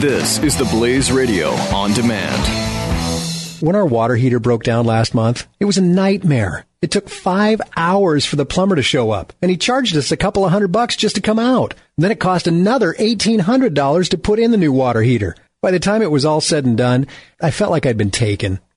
This is the Blaze Radio On Demand. When our water heater broke down last month, it was a nightmare. It took 5 hours for the plumber to show up, and he charged us a couple of $100 just to come out. And then it cost another $1,800 to put in the new water heater. By the time it was all said and done, I felt like I'd been taken.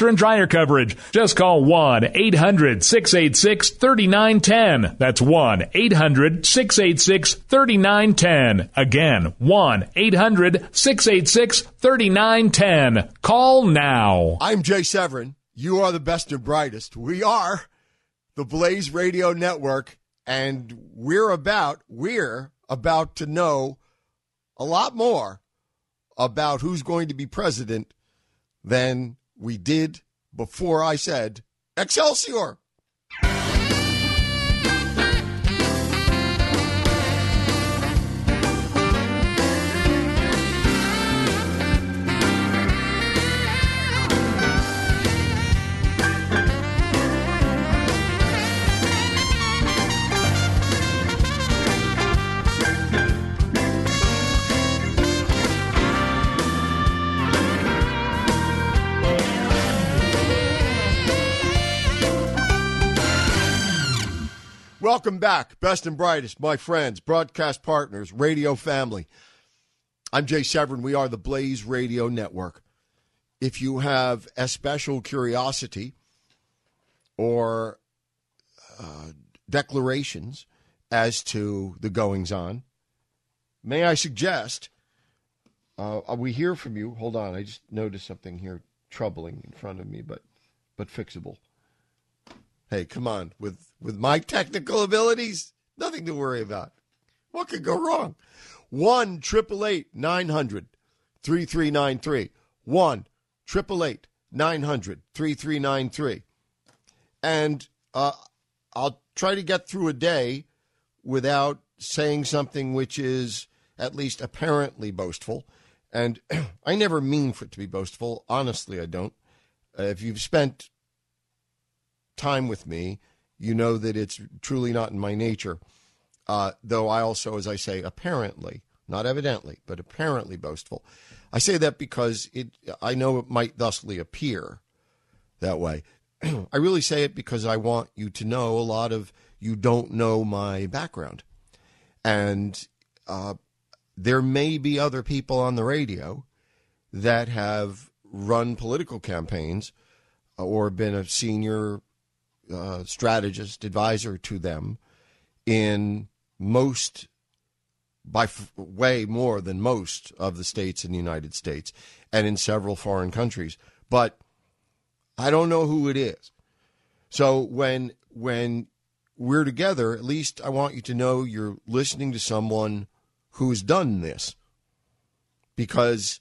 and dryer coverage. Just call 1-800-686-3910. That's 1-800-686-3910. Again, 1-800-686-3910. Call now. I'm Jay Severin. You are the best and brightest. We are the Blaze Radio Network, and we're about to know a lot more about who's going to be president than we did before I said Excelsior. Welcome back, best and brightest, my friends, broadcast partners, radio family. I'm Jay Severin. We are the Blaze Radio Network. If you have a special curiosity or declarations as to the goings-on, may I suggest we hear from you. Hold on, I just noticed something here troubling in front of me, but fixable. Hey, come on, with my technical abilities, nothing to worry about. What could go wrong? 1-888-900-3393. 1-888-900-3393. And I'll try to get through a day without saying something which is at least apparently boastful. And I never mean for it to be boastful. Honestly, I don't. If you've spent time with me, you know that it's truly not in my nature, though I also, as I say, apparently, not evidently, but apparently boastful. I say that because I know it might thusly appear that way. I really say it because I want you to know a lot of you don't know my background. And there may be other people on the radio that have run political campaigns or been a senior strategist, advisor to them in most, way more than most of the states in the United States and in several foreign countries. But I don't know who it is. So when we're together, at least I want you to know you're listening to someone who's done this. Because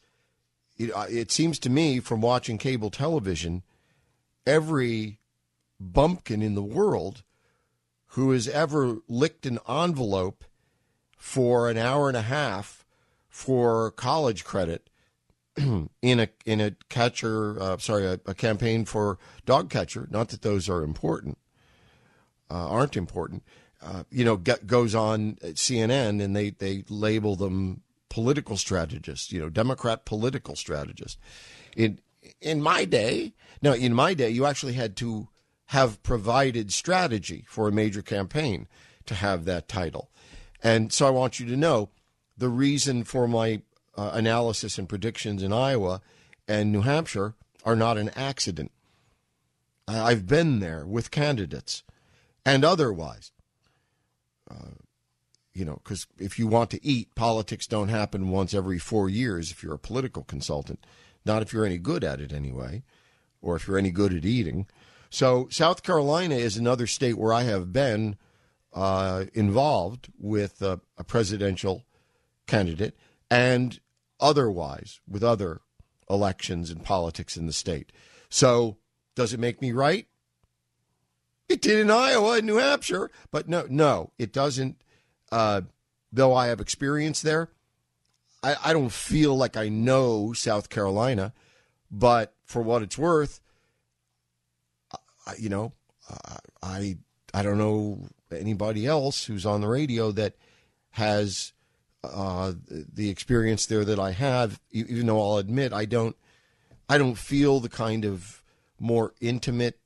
it seems to me from watching cable television, every bumpkin in the world who has ever licked an envelope for an hour and a half for college credit in a campaign for dog catcher, not that those are important, goes on CNN and they label them political strategists, Democrat political strategists. In my day, you actually had to have provided strategy for a major campaign to have that title. And so I want you to know the reason for my analysis and predictions in Iowa and New Hampshire are not an accident. I've been there with candidates and otherwise. Because if you want to eat, politics don't happen once every 4 years if you're a political consultant, not if you're any good at it anyway, or if you're any good at eating. So South Carolina is another state where I have been involved with a presidential candidate, and otherwise with other elections and politics in the state. So does it make me right? It did in Iowa and New Hampshire, but no, it doesn't. Though I have experience there, I don't feel like I know South Carolina, but for what it's worth, I don't know anybody else who's on the radio that has the experience there that I have. Even though I'll admit I don't feel the kind of more intimate,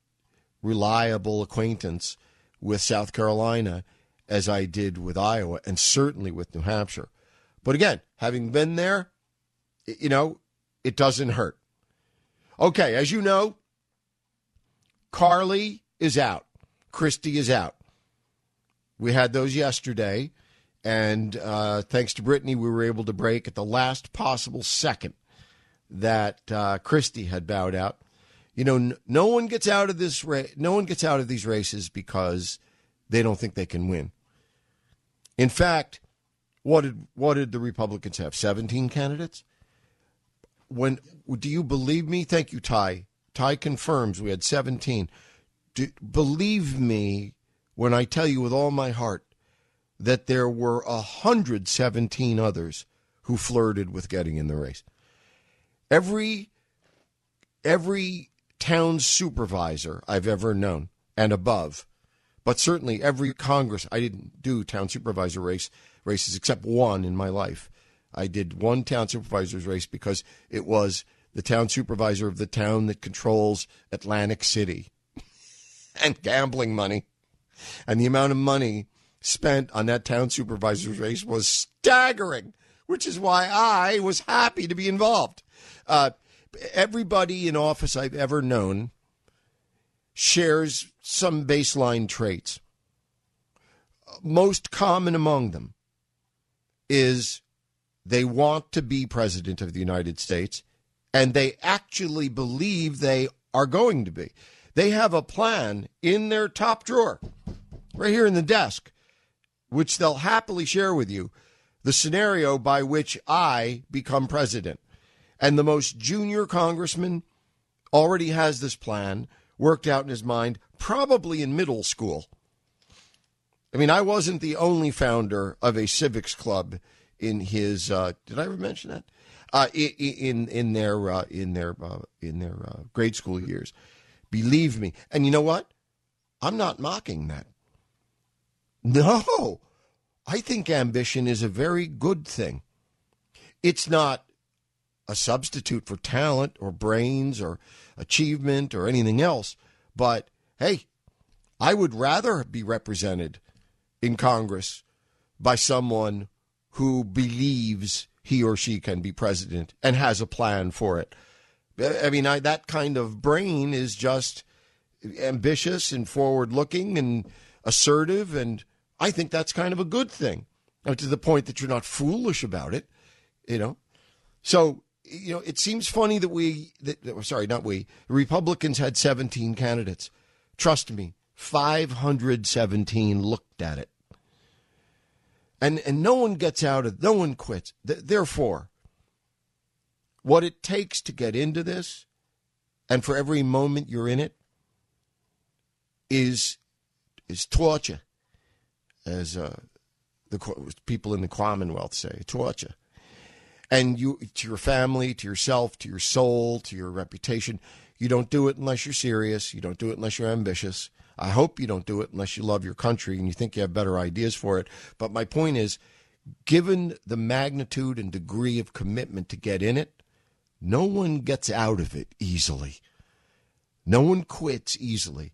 reliable acquaintance with South Carolina as I did with Iowa, and certainly with New Hampshire. But again, having been there, it doesn't hurt. Okay, as you know, Carly is out. Christie is out. We had those yesterday, and thanks to Brittany, we were able to break at the last possible second that Christie had bowed out. No one gets out of this race. No one gets out of these races because they don't think they can win. In fact, what did the Republicans have? 17 candidates? Do you believe me? Thank you, Ty. Ty confirms we had 17. Believe me when I tell you with all my heart that there were 117 others who flirted with getting in the race. Every town supervisor I've ever known and above, but certainly every Congress. I didn't do town supervisor races except one in my life. I did one town supervisor's race because it was the town supervisor of the town that controls Atlantic City and gambling money. And the amount of money spent on that town supervisor's race was staggering, which is why I was happy to be involved. Everybody in office I've ever known shares some baseline traits. Most common among them is they want to be president of the United States, and they actually believe they are going to be. They have a plan in their top drawer, right here in the desk, which they'll happily share with you, the scenario by which I become president. And the most junior congressman already has this plan worked out in his mind, probably in middle school. I mean, I wasn't the only founder of a civics club in his. Did I ever mention that? In their grade school years, believe me. And you know what? I'm not mocking that. No, I think ambition is a very good thing. It's not a substitute for talent or brains or achievement or anything else. But, hey, I would rather be represented in Congress by someone who believes he or she can be president and has a plan for it. I mean, that kind of brain is just ambitious and forward-looking and assertive, and I think that's kind of a good thing. Now, to the point that you're not foolish about it, So, it seems funny that the Republicans had 17 candidates. Trust me, 517 looked at it. And no one gets out of, no one quits. Therefore, what it takes to get into this, and for every moment you're in it, is torture, as the people in the Commonwealth say, torture. And you, to your family, to yourself, to your soul, to your reputation, you don't do it unless you're serious. You don't do it unless you're ambitious. I hope you don't do it unless you love your country and you think you have better ideas for it. But my point is, given the magnitude and degree of commitment to get in it, no one gets out of it easily. No one quits easily.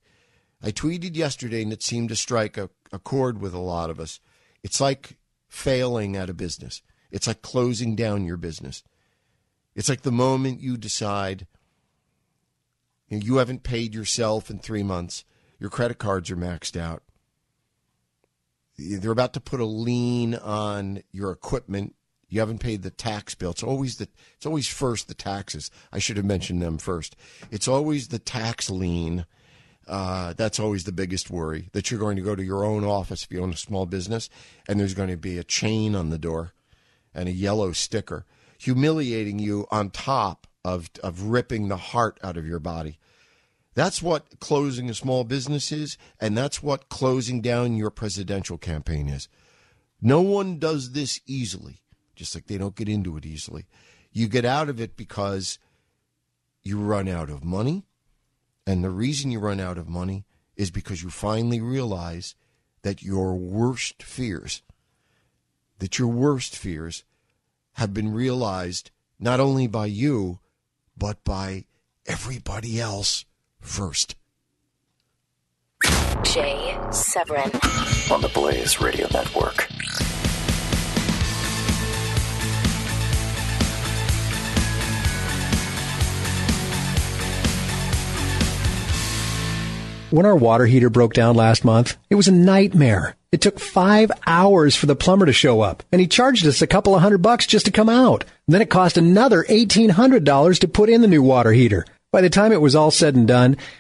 I tweeted yesterday, and it seemed to strike a chord with a lot of us. It's like failing at a business. It's like closing down your business. It's like the moment you decide you haven't paid yourself in 3 months, your credit cards are maxed out, they're about to put a lien on your equipment, you haven't paid the tax bill. It's always first the taxes. I should have mentioned them first. It's always the tax lien. That's always the biggest worry, that you're going to go to your own office if you own a small business, and there's going to be a chain on the door and a yellow sticker. humiliating you on top of ripping the heart out of your body. That's what closing a small business is, and that's what closing down your presidential campaign is. No one does this easily, just like they don't get into it easily. You get out of it because you run out of money, and the reason you run out of money is because you finally realize that your worst fears have been realized not only by you, but by everybody else first. Jay Severin on the Blaze Radio Network. When our water heater broke down last month, it was a nightmare. It took 5 hours for the plumber to show up, and he charged us a couple of $100 just to come out. And then it cost another $1,800 to put in the new water heater. By the time it was all said and done,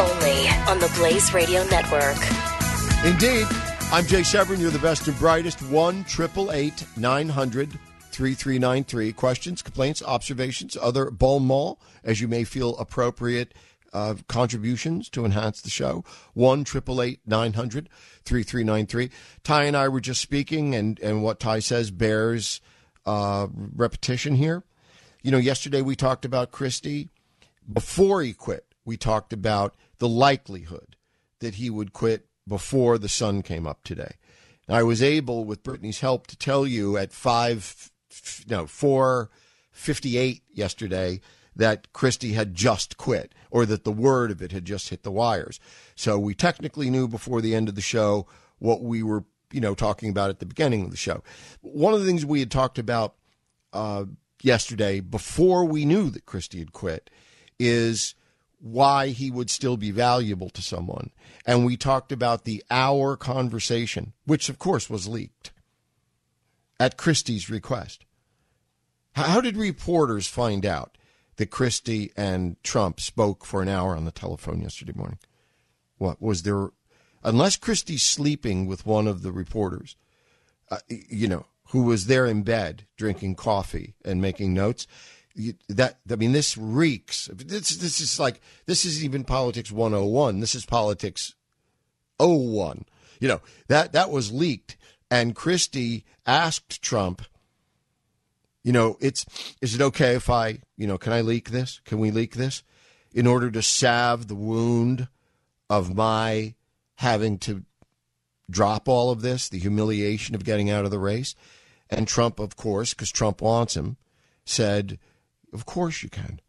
only on the Blaze Radio Network. Indeed. I'm Jay Severin. You're the best and brightest. 1-888-900-3393. Questions, complaints, observations, other bon mots, as you may feel appropriate, contributions to enhance the show. 1-888-900-3393. Ty and I were just speaking, and what Ty says bears repetition here. You know, yesterday we talked about Christie. Before he quit, we talked about the likelihood that he would quit before the sun came up today. And I was able, with Brittany's help, to tell you at 4:58 yesterday that Christie had just quit, or that the word of it had just hit the wires. So we technically knew before the end of the show what we were, talking about at the beginning of the show. One of the things we had talked about yesterday, before we knew that Christie had quit, is why he would still be valuable to someone. And we talked about the hour conversation, which of course was leaked at Christie's request. How did reporters find out that Christie and Trump spoke for an hour on the telephone yesterday morning? What was there? Unless Christie's sleeping with one of the reporters, who was there in bed drinking coffee and making notes. This reeks. This is like, this isn't even politics 101. This is politics 01. That was leaked, and Christie asked Trump, is it okay if I, can I leak this? Can we leak this in order to salve the wound of my having to drop all of this, the humiliation of getting out of the race? And Trump, of course, because Trump wants him, said, "Of course you can.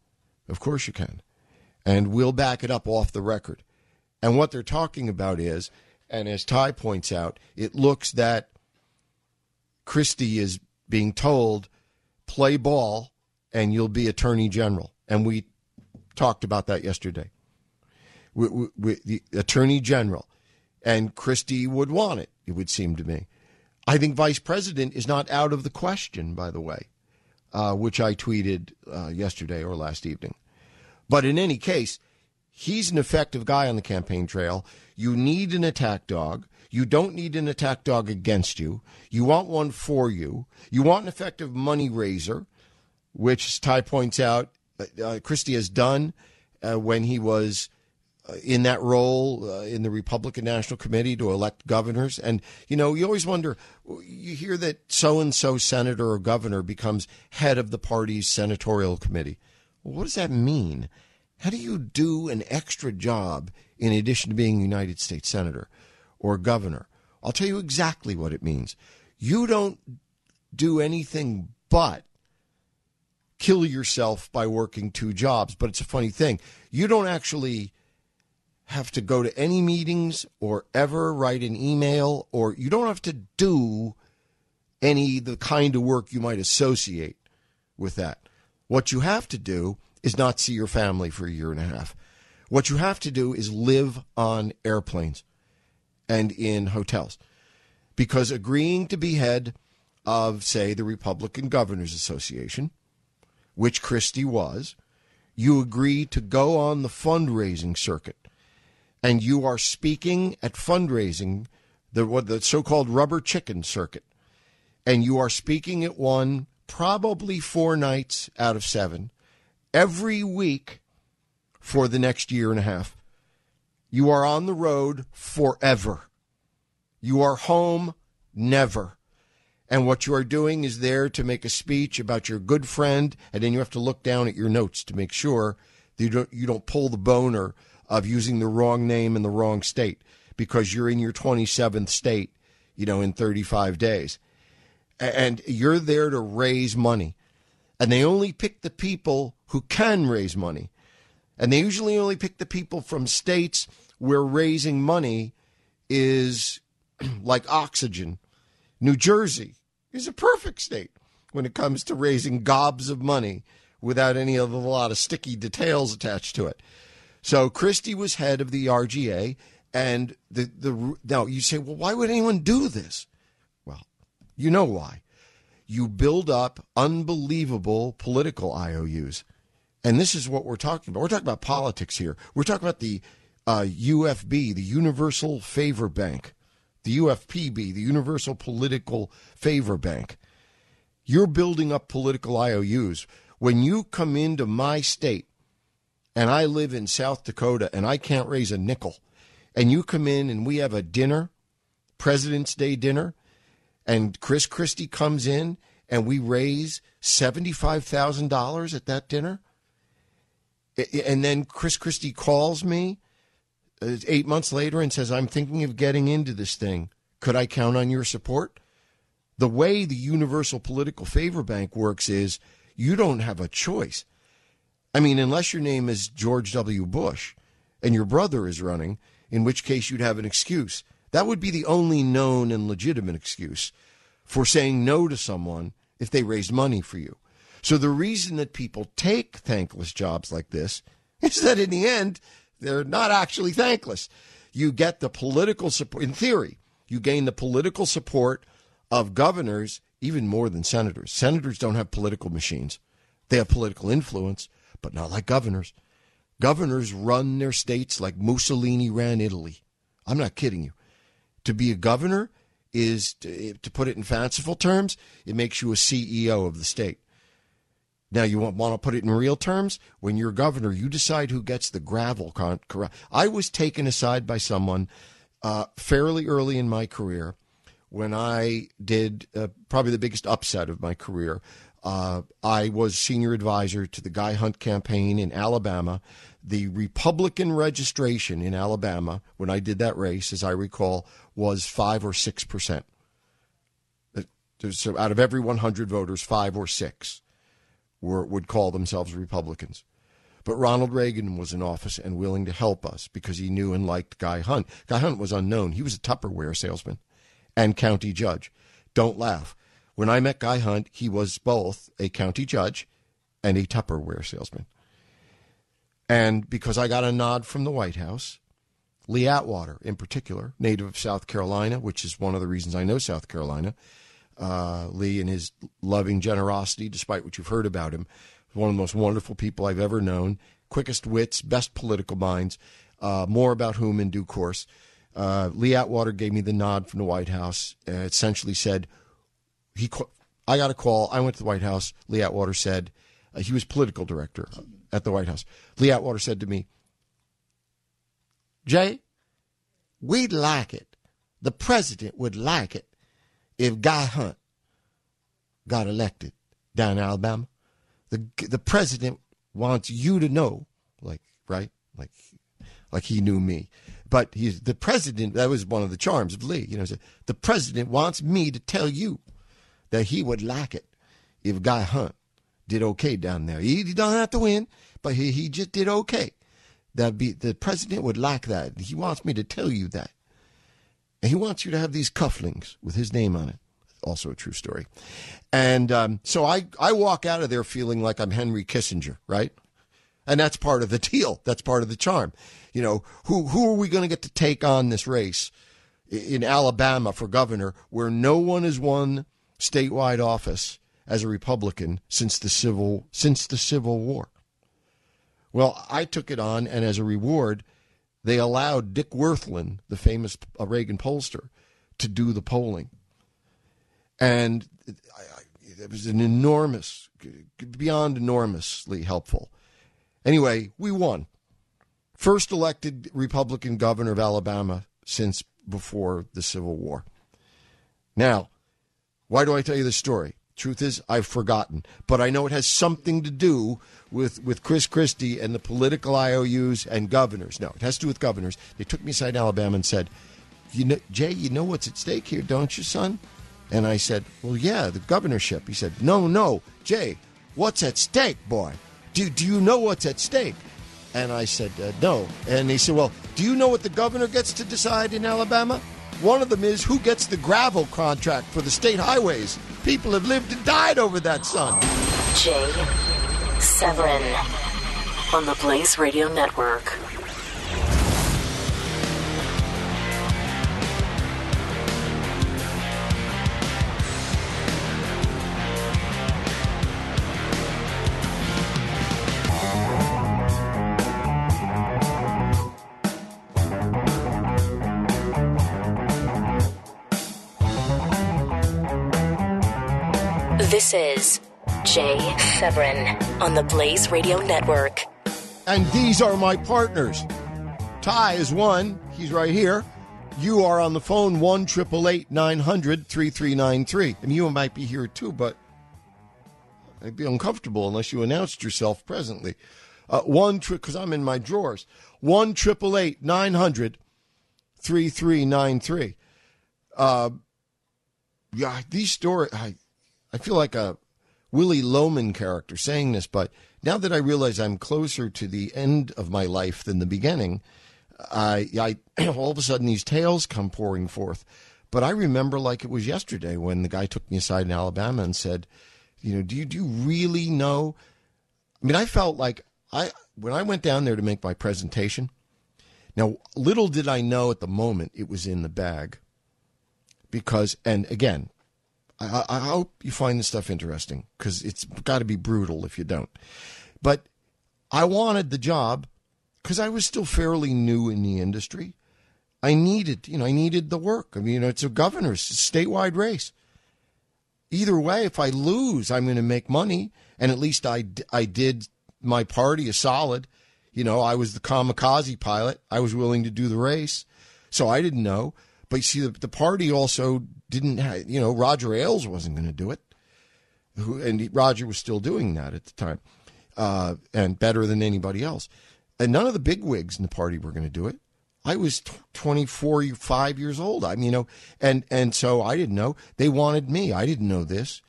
Of course you can. And we'll back it up off the record." And what they're talking about is, and as Ty points out, it looks that Christie is being told, play ball and you'll be attorney general. And we talked about that yesterday. With the attorney general. And Christie would want it, it would seem to me. I think vice president is not out of the question, by the way. Which I tweeted yesterday or last evening. But in any case, he's an effective guy on the campaign trail. You need an attack dog. You don't need an attack dog against you. You want one for you. You want an effective money raiser, which, as Ty points out, Christie has done when he was in that role in the Republican National Committee to elect governors. And, you always wonder, you hear that so-and-so senator or governor becomes head of the party's senatorial committee. What does that mean? How do you do an extra job in addition to being a United States Senator or Governor? I'll tell you exactly what it means. You don't do anything but kill yourself by working two jobs. But it's a funny thing. You don't actually have to go to any meetings or ever write an email, or you don't have to do any the kind of work you might associate with that. What you have to do is not see your family for a year and a half. What you have to do is live on airplanes and in hotels, because agreeing to be head of, say, the Republican Governors Association, which Christie was, you agree to go on the fundraising circuit, and you are speaking at fundraising, the so-called rubber chicken circuit, and you are speaking at one probably 4 nights out of 7 every week for the next year and a half. You are on the road forever. You are home never. And what you are doing is there to make a speech about your good friend, and then you have to look down at your notes to make sure that you don't pull the boner of using the wrong name in the wrong state, because you're in your 27th state, in 35 days. And you're there to raise money. And they only pick the people who can raise money. And they usually only pick the people from states where raising money is like oxygen. New Jersey is a perfect state when it comes to raising gobs of money without any of a lot of sticky details attached to it. So Christie was head of the RGA, and now you say, well, why would anyone do this? Well, you know why. You build up unbelievable political IOUs. And this is what we're talking about. We're talking about politics here. We're talking about the UFB, the Universal Favor Bank, the UFPB, the Universal Political Favor Bank. You're building up political IOUs. When you come into my state, and I live in South Dakota, and I can't raise a nickel, and you come in and we have a dinner, President's Day dinner, and Chris Christie comes in and we raise $75,000 at that dinner, and then Chris Christie calls me 8 months later and says, I'm thinking of getting into this thing. Could I count on your support? The way the Universal Political Favor Bank works is you don't have a choice. I mean, unless your name is George W. Bush and your brother is running, in which case you'd have an excuse. That would be the only known and legitimate excuse for saying no to someone if they raised money for you. So the reason that people take thankless jobs like this is that in the end, they're not actually thankless. You get the political support. In theory, you gain the political support of governors even more than senators. Senators don't have political machines. They have political influence, but not like governors. Governors run their states like Mussolini ran Italy. I'm not kidding you. To be a governor is, to put it in fanciful terms, it makes you a CEO of the state. Now, you want to put it in real terms? When you're governor, you decide who gets the gravel. I was taken aside by someone fairly early in my career when I did probably the biggest upset of my career. I was senior advisor to the Guy Hunt campaign in Alabama. The Republican registration in Alabama, when I did that race, as I recall, was 5 or 6%. So out of every 100 voters, 5 or 6. Would call themselves Republicans. But Ronald Reagan was in office and willing to help us because he knew and liked Guy Hunt. Guy Hunt was unknown. He was a Tupperware salesman and county judge. Don't laugh. When I met Guy Hunt, he was both a county judge and a Tupperware salesman. And because I got a nod from the White House, Lee Atwater in particular, native of South Carolina, which is one of the reasons I know South Carolina, Lee and his loving generosity, despite what you've heard about him, one of the most wonderful people I've ever known, quickest wits, best political minds, more about whom in due course. Lee Atwater gave me the nod from the White House, essentially said, I got a call, I went to the White House, Lee Atwater said, he was political director at the White House. Lee Atwater said to me, Jay, we'd like it. The president would like it if Guy Hunt got elected down in Alabama. The president wants you to know, like, right? Like he knew me. But he's the president. That was one of the charms of Lee. You know, the president wants me to tell you that he would like it if Guy Hunt did okay down there. He doesn't have to win, but he just did okay. The president would like that. He wants me to tell you that. And he wants you to have these cufflinks with his name on it. Also a true story. And so I walk out of there feeling like I'm Henry Kissinger, right? And that's part of the deal. That's part of the charm. You know, who are we going to get to take on this race in Alabama for governor where no one has won statewide office as a Republican since the Civil War? Well, I took it on, and as a reward, they allowed Dick Werthland, the famous Reagan pollster, to do the polling. And it was an enormous, beyond enormously helpful. Anyway, we won. First elected Republican governor of Alabama since before the Civil War. Now, why do I tell you this story? Truth is, I've forgotten. But I know it has something to do with Chris Christie and the political IOUs and governors. No, it has to do with governors. They took me aside in Alabama and said, "You know, Jay, you know what's at stake here, don't you, son?" And I said, "Well, yeah, the governorship." He said, No, Jay, what's at stake, boy? Do you know what's at stake?" And I said, "No." And he said, "Well, do you know what the governor gets to decide in Alabama? One of them is who gets the gravel contract for the state highways. People have lived and died over that, son." Jay Severin on the Blaze Radio Network. This is Jay Severin on the Blaze Radio Network. And these are my partners. Ty is one. He's right here. You are on the phone, 1-888-900-3393. And you might be here too, but I'd be uncomfortable unless you announced yourself presently. Because I'm in my drawers. 1-888-900-3393. Yeah, these stories... I feel like a Willy Loman character saying this, but now that I realize I'm closer to the end of my life than the beginning, I all of a sudden these tales come pouring forth. But I remember like it was yesterday when the guy took me aside in Alabama and said, "You know, do you really know?" I mean, I felt like when I went down there to make my presentation. Now, little did I know at the moment it was in the bag, because, and again, I hope you find this stuff interesting, because it's got to be brutal if you don't. But I wanted the job because I was still fairly new in the industry. I needed the work. I mean, you know, it's a governor's, it's a statewide race. Either way, if I lose, I'm going to make money. And at least I did my party a solid. You know, I was the kamikaze pilot. I was willing to do the race. So I didn't know. But you see, the party also didn't have, you know, Roger Ailes wasn't going to do it. And Roger was still doing that at the time, and better than anybody else. And none of the bigwigs in the party were going to do it. I was 24, 5 years old. I mean, you know, and so I didn't know. They wanted me. I didn't know this.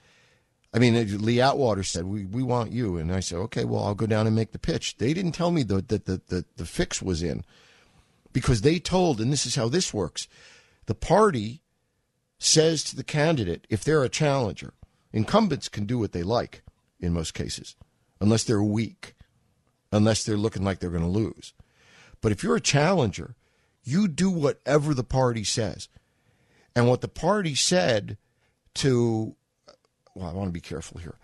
I mean, Lee Atwater said, we want you. And I said, okay, well, I'll go down and make the pitch. They didn't tell me that the fix was in, because they told, and this is how this works, the party says to the candidate, if they're a challenger, incumbents can do what they like in most cases, unless they're weak, unless they're looking like they're going to lose. But if you're a challenger, you do whatever the party says. And what the party said to, well, I want to be careful here.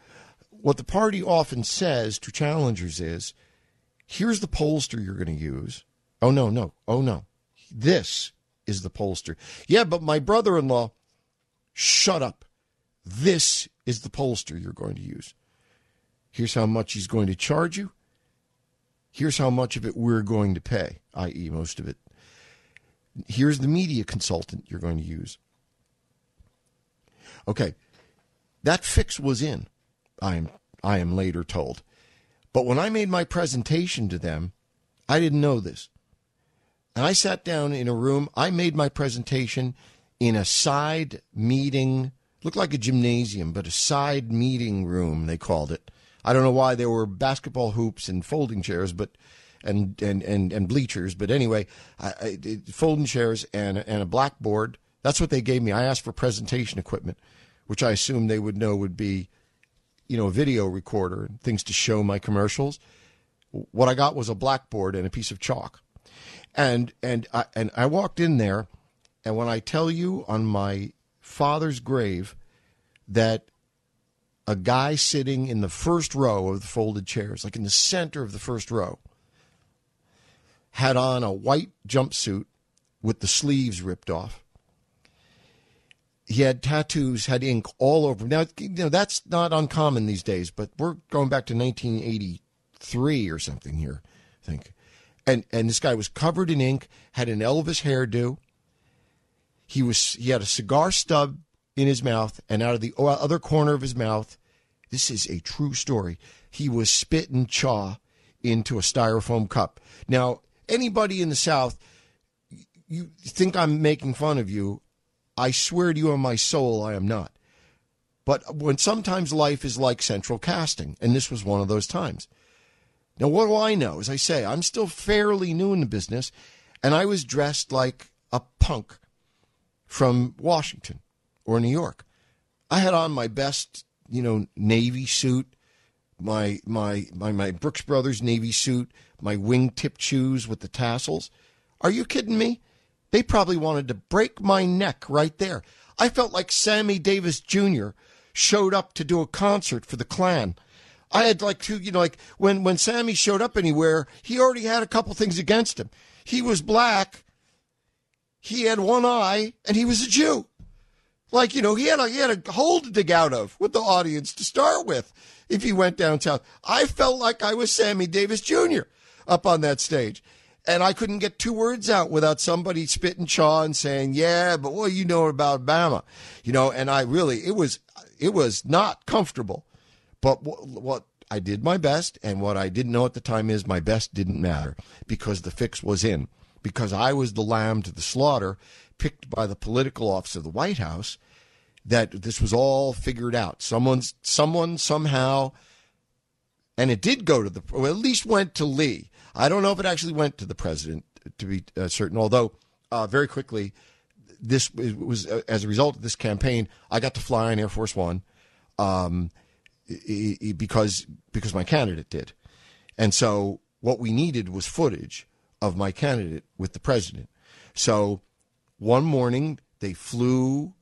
What the party often says to challengers is, here's the pollster you're going to use. Oh, no. This is the pollster. Yeah, but my brother-in-law, shut up. This is the pollster you're going to use. Here's how much he's going to charge you. Here's how much of it we're going to pay, i.e. most of it. Here's the media consultant you're going to use. Okay, that fix was in, I am later told. But when I made my presentation to them, I didn't know this. And I sat down in a room. I made my presentation in a side meeting, looked like a gymnasium, but a side meeting room, they called it. I don't know why there were basketball hoops and folding chairs, but and bleachers. But anyway, folding chairs and a blackboard. That's what they gave me. I asked for presentation equipment, which I assumed they would know would be, you know, a video recorder, things to show my commercials. What I got was a blackboard and a piece of chalk. And I walked in there, and when I tell you on my father's grave that a guy sitting in the first row of the folded chairs, like in the center of the first row, had on a white jumpsuit with the sleeves ripped off. He had tattoos, had ink all over him. Now, you know, that's not uncommon these days, but we're going back to 1983 or something here, I think. And this guy was covered in ink, had an Elvis hairdo. He had a cigar stub in his mouth, and out of the other corner of his mouth, this is a true story, he was spitting chaw into a styrofoam cup. Now, anybody in the South, you think I'm making fun of you. I swear to you on my soul, I am not. But when sometimes life is like central casting, and this was one of those times. Now, what do I know? As I say, I'm still fairly new in the business, and I was dressed like a punk from Washington or New York. I had on my best, you know, Navy suit, my Brooks Brothers Navy suit, my wingtip shoes with the tassels. Are you kidding me? They probably wanted to break my neck right there. I felt like Sammy Davis Jr. showed up to do a concert for the Klan. I had like two, you know, like when Sammy showed up anywhere, he already had a couple things against him. He was black, he had one eye, and he was a Jew. Like, you know, he had a hole to dig out of with the audience to start with if he went down south. I felt like I was Sammy Davis Jr. up on that stage. And I couldn't get two words out without somebody spitting chaw and saying, yeah, but what do you know about Bama? You know, and I really, it was not comfortable. But what I did my best, and what I didn't know at the time is my best didn't matter because the fix was in. Because I was the lamb to the slaughter picked by the political office of the White House that this was all figured out. Someone somehow, and it did go to the, well, at least went to Lee. I don't know if it actually went to the president, to be certain, although very quickly, this was as a result of this campaign, I got to fly on Air Force One because my candidate did. And so what we needed was footage of my candidate with the president. So one morning, they flew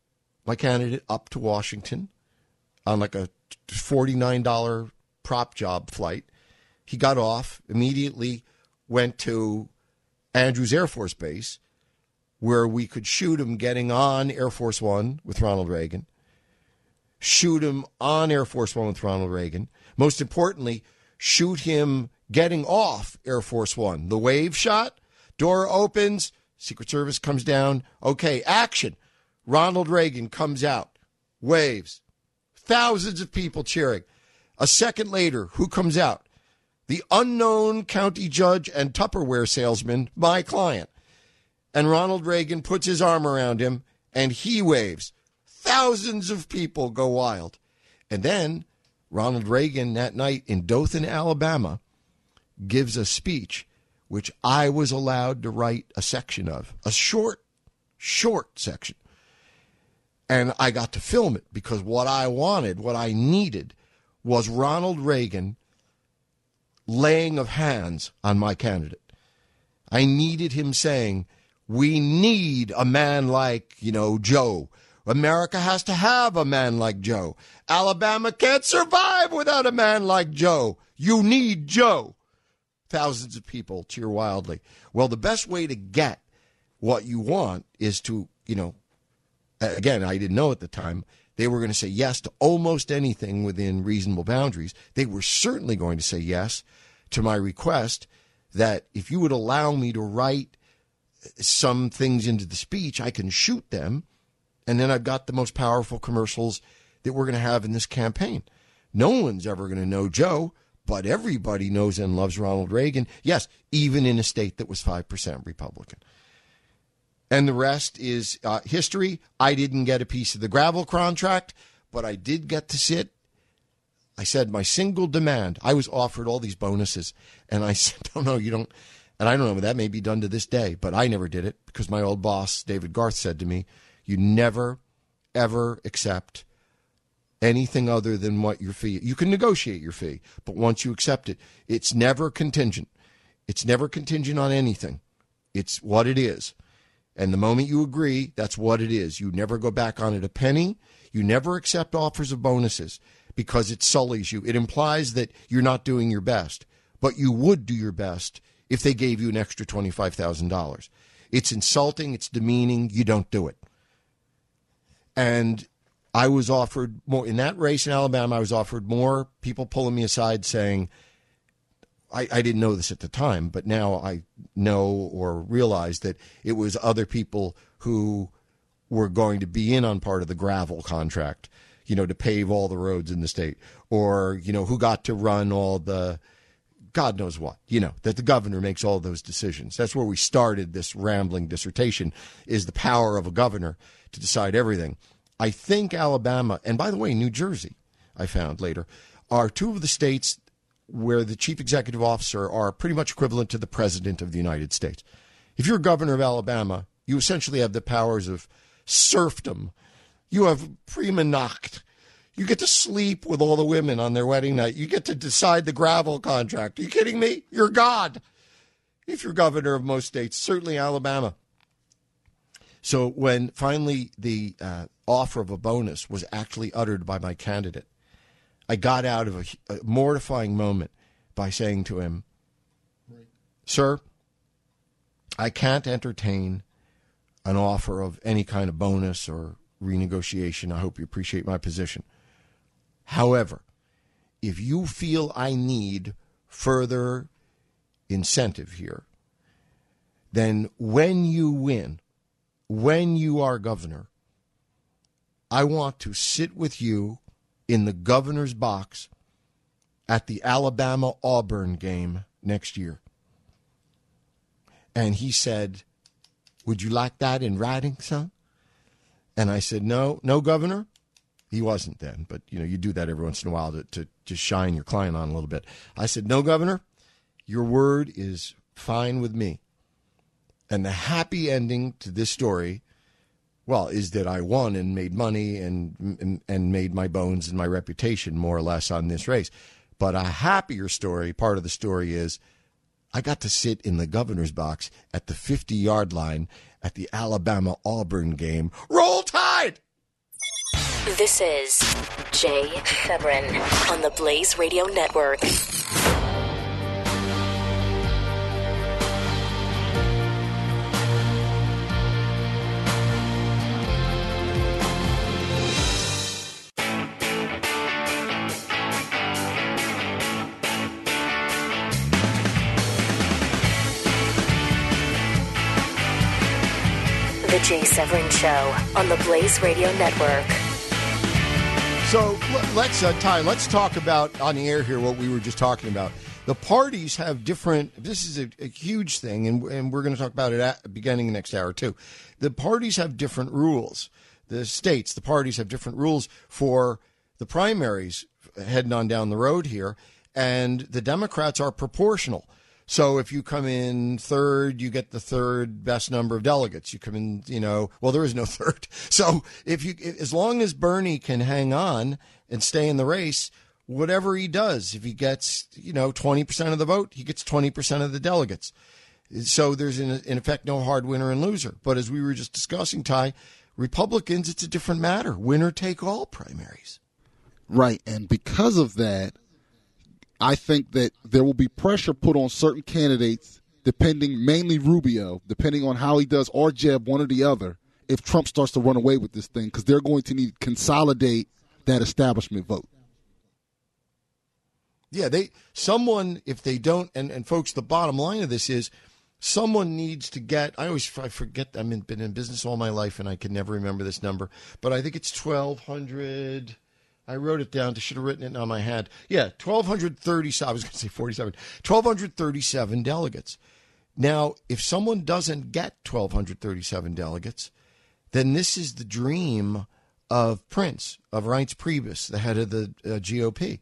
my candidate up to Washington on like a $49 prop job flight. He got off, immediately went to Andrews Air Force Base, where we could shoot him getting on Air Force One with Ronald Reagan, shoot him on Air Force One with Ronald Reagan. Most importantly, shoot him getting off Air Force One. The wave shot, door opens, Secret Service comes down. Okay, action. Ronald Reagan comes out, waves, thousands of people cheering. A second later, who comes out? The unknown county judge and Tupperware salesman, my client. And Ronald Reagan puts his arm around him, and he waves. Thousands of people go wild. And then Ronald Reagan that night in Dothan, Alabama, gives a speech, which I was allowed to write a section of, a short section. And I got to film it because what I wanted, what I needed, was Ronald Reagan laying of hands on my candidate. I needed him saying, we need a man like, you know, Joe. America has to have a man like Joe. Alabama can't survive without a man like Joe. You need Joe. Thousands of people cheer wildly. Well, the best way to get what you want is to, you know, again, I didn't know at the time, they were going to say yes to almost anything within reasonable boundaries. They were certainly going to say yes to my request that if you would allow me to write some things into the speech, I can shoot them. And then I've got the most powerful commercials that we're going to have in this campaign. No one's ever going to know Joe, but everybody knows and loves Ronald Reagan, yes, even in a state that was 5% Republican. And the rest is history. I didn't get a piece of the gravel contract, but I did get to sit. I said, my single demand, I was offered all these bonuses, and I said, oh, no, you don't. And I don't know, that may be done to this day, but I never did it because my old boss, David Garth, said to me, you never, ever accept anything other than what your fee. You can negotiate your fee, but once you accept it, it's never contingent. It's never contingent on anything. It's what it is. And the moment you agree, that's what it is. You never go back on it a penny. You never accept offers of bonuses because it sullies you. It implies that you're not doing your best, but you would do your best if they gave you an extra $25,000. It's insulting. It's demeaning. You don't do it. And I was offered more in that race in Alabama. I was offered more people pulling me aside saying, I didn't know this at the time, but now I know or realize that it was other people who were going to be in on part of the gravel contract, you know, to pave all the roads in the state, or, you know, who got to run all the God knows what, you know, that the governor makes all those decisions. That's where we started this rambling dissertation, is the power of a governor to decide everything. I think Alabama, and by the way, New Jersey, I found later, are two of the states where the chief executive officer are pretty much equivalent to the president of the United States. If you're governor of Alabama, you essentially have the powers of serfdom. You have prima noct. You get to sleep with all the women on their wedding night. You get to decide the gravel contract. Are you kidding me? You're God. If you're governor of most states, certainly Alabama. So when finally the offer of a bonus was actually uttered by my candidate, I got out of a mortifying moment by saying to him, sir, I can't entertain an offer of any kind of bonus or renegotiation. I hope you appreciate my position. However, if you feel I need further incentive here, then when you win, when you are governor, I want to sit with you in the governor's box at the Alabama-Auburn game next year. And he said, would you like that in writing, son? And I said, no, governor. He wasn't then, but, you know, you do that every once in a while to shine your client on a little bit. I said, no, governor, your word is fine with me. And the happy ending to this story, well, is that I won and made money and made my bones and my reputation more or less on this race. But a happier story, part of the story is I got to sit in the governor's box at the 50-yard line at the Alabama-Auburn game. Roll Tide! This is Jay Febron on the Blaze Radio Network. The Jay Severin Show on the Blaze Radio Network. So let's talk about on the air here what we were just talking about. The parties have different. This is a huge thing, and we're going to talk about it at the beginning of next hour too. The parties have different rules. The states, the parties have different rules for the primaries heading on down the road here, and the Democrats are proportional. So if you come in third, you get the third best number of delegates. You come in, you know, well, there is no third. So as long as Bernie can hang on and stay in the race, whatever he does, if he gets, you know, 20% of the vote, he gets 20% of the delegates. So there's, in effect, no hard winner and loser. But as we were just discussing, Ty, Republicans, it's a different matter. Winner take all primaries. Right. And because of that, I think that there will be pressure put on certain candidates, depending, mainly Rubio, depending on how he does, or Jeb, one or the other, if Trump starts to run away with this thing, because they're going to need to consolidate that establishment vote. Yeah, if they don't, and folks, the bottom line of this is someone needs to get, I forget, I've been in business all my life and I can never remember this number, but I think it's 1,200. I wrote it down. I should have written it on my hand. Yeah, 1,237. I was going to say 47. 1,237 delegates. Now, if someone doesn't get 1,237 delegates, then this is the dream of Prince, of Reince Priebus, the head of the GOP.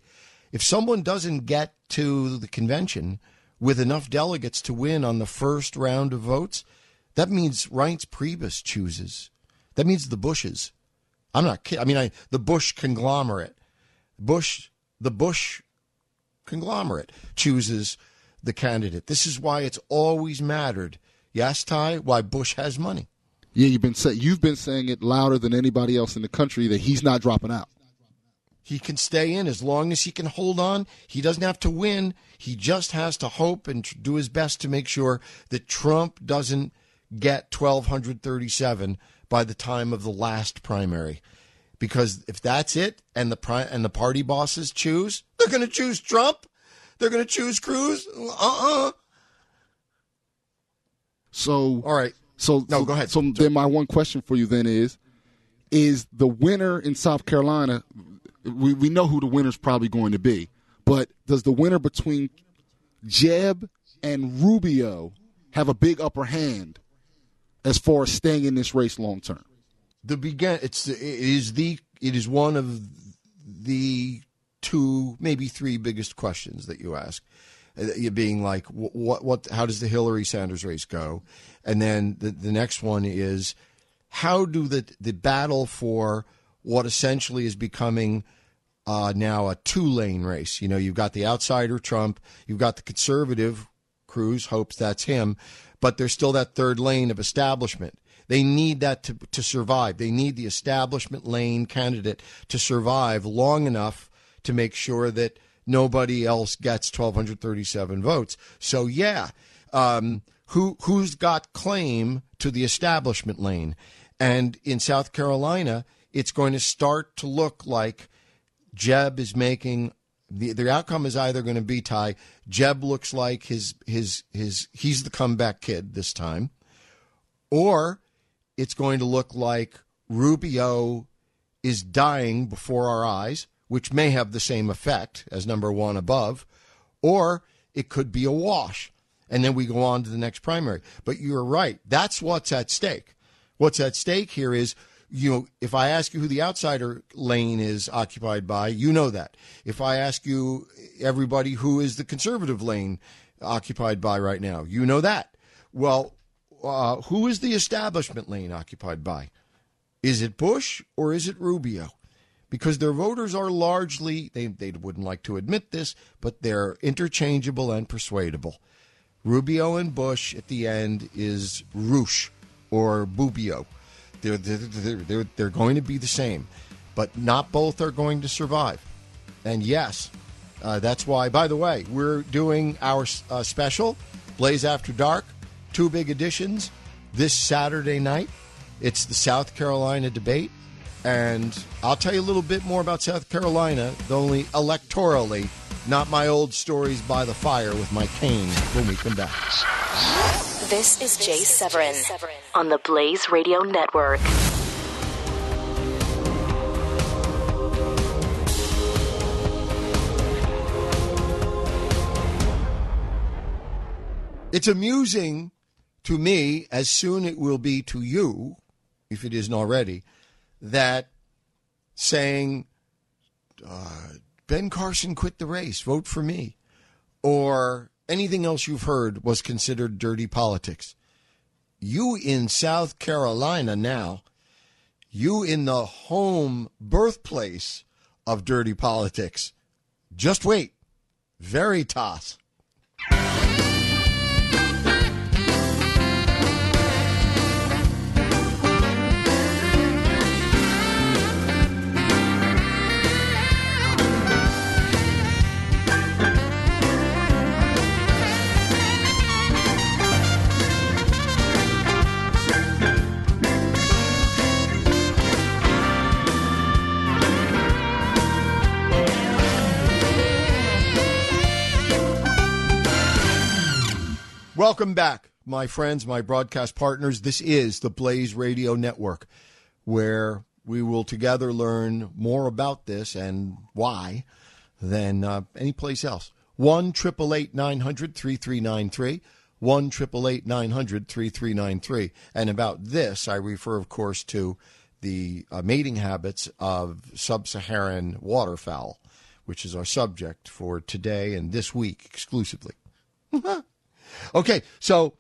If someone doesn't get to the convention with enough delegates to win on the first round of votes, that means Reince Priebus chooses. That means the Bushes. I'm not kidding. I mean, the Bush conglomerate. The Bush conglomerate chooses the candidate. This is why it's always mattered. Yes, Ty, why Bush has money. Yeah, you've been saying it louder than anybody else in the country that he's not dropping out. He can stay in as long as he can hold on. He doesn't have to win. He just has to hope and do his best to make sure that Trump doesn't get 1,237 by the time of the last primary. Because if that's it and the party bosses choose, they're going to choose Trump. They're going to choose Cruz. So, all right. So, no, go ahead. So then my one question for you then is the winner in South Carolina, we know who the winner's probably going to be, but does the winner between Jeb and Rubio have a big upper hand as far as staying in this race long term? It is one of the two, maybe three biggest questions that you ask. You're being like, what? How does the Hillary Sanders race go? And then the next one is, how do the battle for what essentially is becoming now a two-lane race? You know, you've got the outsider Trump, you've got the conservative Cruz, hopes that's him, but there's still that third lane of establishment. They need that to survive. They need the establishment lane candidate to survive long enough to make sure that nobody else gets 1,237 votes. So, yeah, who's got claim to the establishment lane? And in South Carolina, it's going to start to look like Jeb is making the outcome is either going to be, Ty, Jeb looks like he's the comeback kid this time, or it's going to look like Rubio is dying before our eyes, which may have the same effect as number one above, or it could be a wash, and then we go on to the next primary. But you're right. That's what's at stake. What's at stake here is, you know, if I ask you who the outsider lane is occupied by, you know that. If I ask you everybody who is the conservative lane occupied by right now, you know that. Well, who is the establishment lane occupied by? Is it Bush or is it Rubio? Because their voters are largely, they wouldn't like to admit this, but they're interchangeable and persuadable. Rubio and Bush at the end is Roosh or Bubio. They're going to be the same, but not both are going to survive. And yes, that's why, by the way, we're doing our special, Blaze After Dark, two big editions this Saturday night. It's the South Carolina debate. And I'll tell you a little bit more about South Carolina, though only electorally, not my old stories by the fire with my cane when we come back. This is Jay Severin on the Blaze Radio Network. It's amusing to me, as soon it will be to you, if it isn't already, that saying, Ben Carson quit the race, vote for me, or anything else you've heard was considered dirty politics. You in South Carolina now, you in the home birthplace of dirty politics, just wait. Veritas. Welcome back, my friends, my broadcast partners. This is the Blaze Radio Network, where We will together learn more about this and why than any place else. 1-888-900-3393. 1-888-900-3393. And about this, I refer, of course, to the mating habits of sub-Saharan waterfowl, which is our subject for today and this week exclusively. Okay, so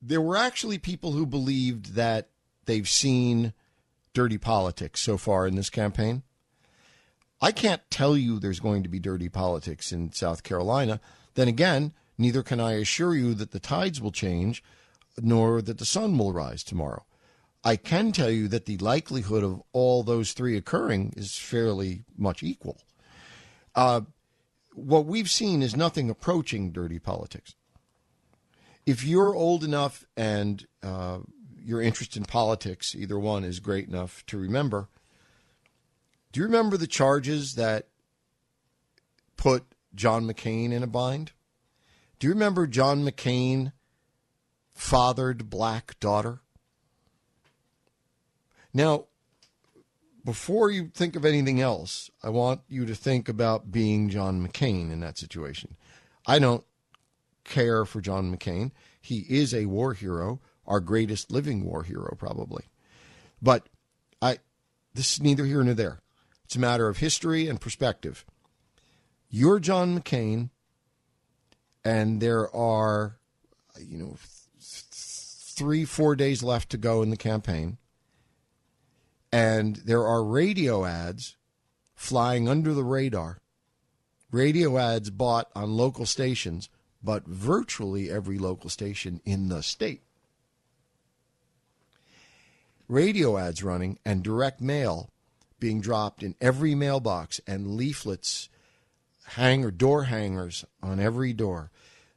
there were actually people who believed that they've seen dirty politics so far in this campaign. I can't tell you there's going to be dirty politics in South Carolina. Then again, neither can I assure you that the tides will change, nor that the sun will rise tomorrow. I can tell you that the likelihood of all those three occurring is fairly much equal. What we've seen is nothing approaching dirty politics. If you're old enough and your interest in politics, either one, is great enough to remember, do you remember the charges that put John McCain in a bind? Do you remember John McCain fathered black daughter? Now, before you think of anything else, I want you to think about being John McCain in that situation. I don't care for John McCain. He is a war hero, our greatest living war hero, probably. But this is neither here nor there. It's a matter of history and perspective. You're John McCain, and there are, 3-4 days left to go in the campaign. And there are radio ads flying under the radar, radio ads bought on local stations, but virtually every local station in the state. Radio ads running and direct mail being dropped in every mailbox, and leaflets, door hangers on every door,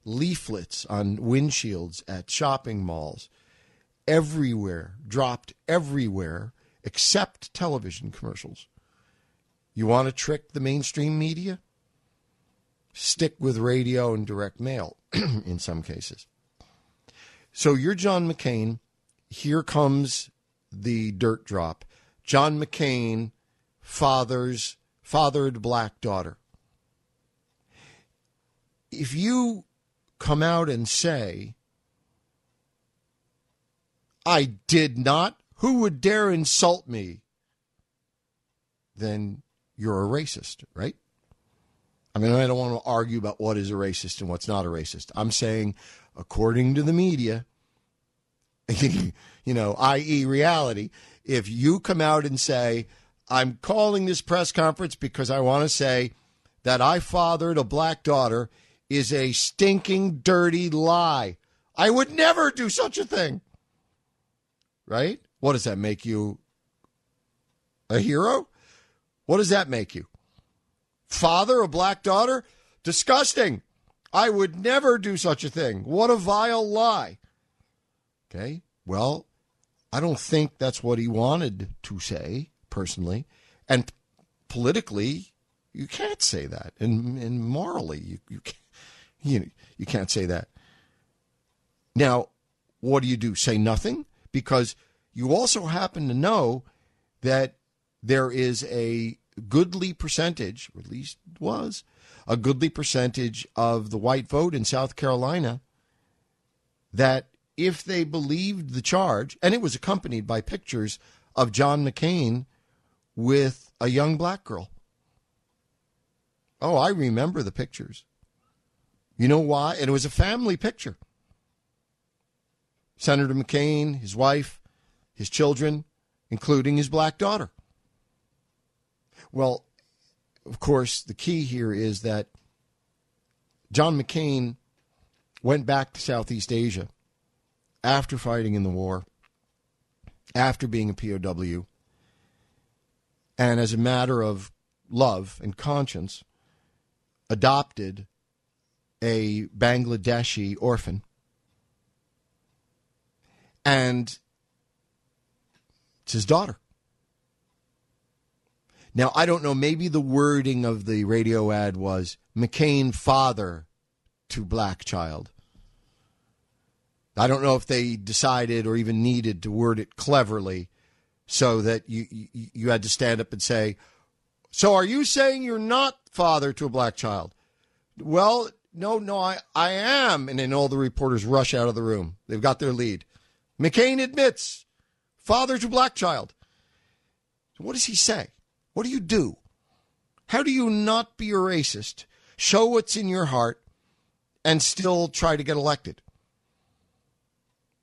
leaflets on windshields at shopping malls, everywhere, dropped everywhere, except television commercials. You want to trick the mainstream media? Stick with radio and direct mail in some cases. So you're John McCain. Here comes the dirt drop. John McCain fathered black daughter. If you come out and say, I did not, who would dare insult me? Then you're a racist, right? I mean, I don't want to argue about what is a racist and what's not a racist. I'm saying, according to the media, i.e. reality, if you come out and say, I'm calling this press conference because I want to say that I fathered a black daughter is a stinking, dirty lie. I would never do such a thing. Right? What does that make you? A hero? What does that make you? Father, a black daughter? Disgusting. I would never do such a thing. What a vile lie. Okay, well, I don't think that's what he wanted to say, personally. And politically, you can't say that. And morally, you can't say that. Now, what do? Say nothing? Because you also happen to know that there is a goodly percentage, or at least was, a goodly percentage of the white vote in South Carolina that if they believed the charge, and it was accompanied by pictures of John McCain with a young black girl. Oh, I remember the pictures. You know why? And it was a family picture. Senator McCain, his wife, his children, including his black daughter. Well, of course, the key here is that John McCain went back to Southeast Asia after fighting in the war, after being a POW, and as a matter of love and conscience, adopted a Bangladeshi orphan. And it's his daughter. Now, I don't know, maybe the wording of the radio ad was McCain father to black child. I don't know if they decided or even needed to word it cleverly so that you had to stand up and say, so are you saying you're not father to a black child? Well, no, I am. And then all the reporters rush out of the room. They've got their lead. McCain admits father to black child. So what does he say? What do you do? How do you not be a racist, show what's in your heart, and still try to get elected?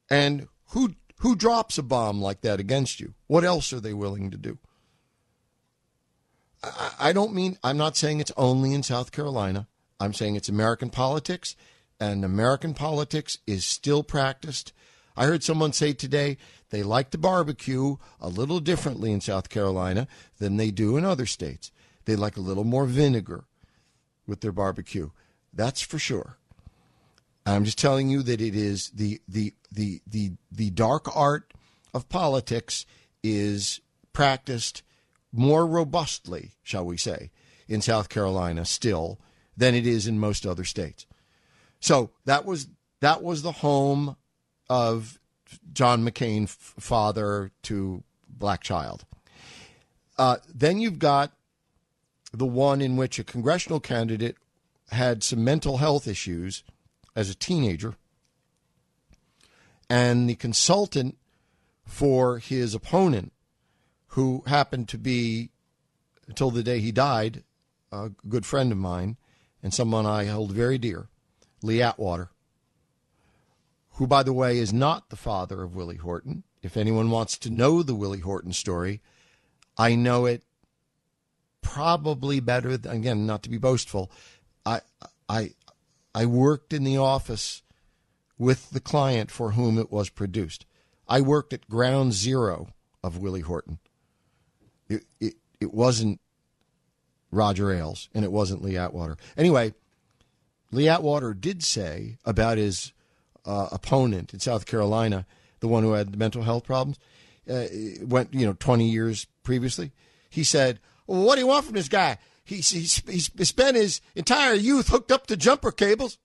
And who drops a bomb like that against you? What else are they willing to do? I'm not saying it's only in South Carolina. I'm saying it's American politics, and American politics is still practiced. I heard someone say today they like to barbecue a little differently in South Carolina than they do in other states. They like a little more vinegar with their barbecue. That's for sure. I'm just telling you that it is the dark art of politics is practiced more robustly, shall we say, in South Carolina still than it is in most other states. So that was the home of John McCain, father to black child. Then you've got the one in which a congressional candidate had some mental health issues as a teenager, and the consultant for his opponent, who happened to be, until the day he died, a good friend of mine and someone I hold very dear, Lee Atwater, who, by the way, is not the father of Willie Horton. If anyone wants to know the Willie Horton story, I know it probably better. Again, not to be boastful, I worked in the office with the client for whom it was produced. I worked at ground zero of Willie Horton. It wasn't Roger Ailes, and it wasn't Lee Atwater. Anyway, Lee Atwater did say about his opponent in South Carolina, the one who had the mental health problems, went 20 years previously. He said, well, what do you want from this guy? He spent his entire youth hooked up to jumper cables.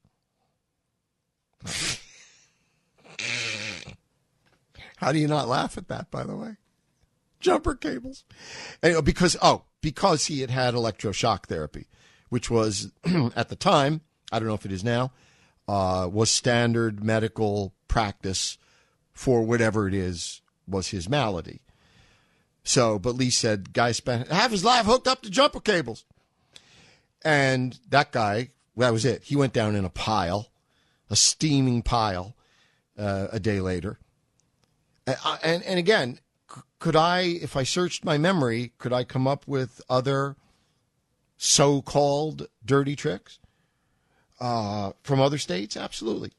How do you not laugh at that, by the way? Jumper cables. Anyway, because he had electroshock therapy, which was at the time, I don't know if it is now, was standard medical practice for whatever it is was his malady. So, but Lee said, guy spent half his life hooked up to jumper cables. And that guy, that was it. He went down in a pile, a steaming pile, a day later. And again, could I, if I searched my memory, could I come up with other so-called dirty tricks from other states? Absolutely.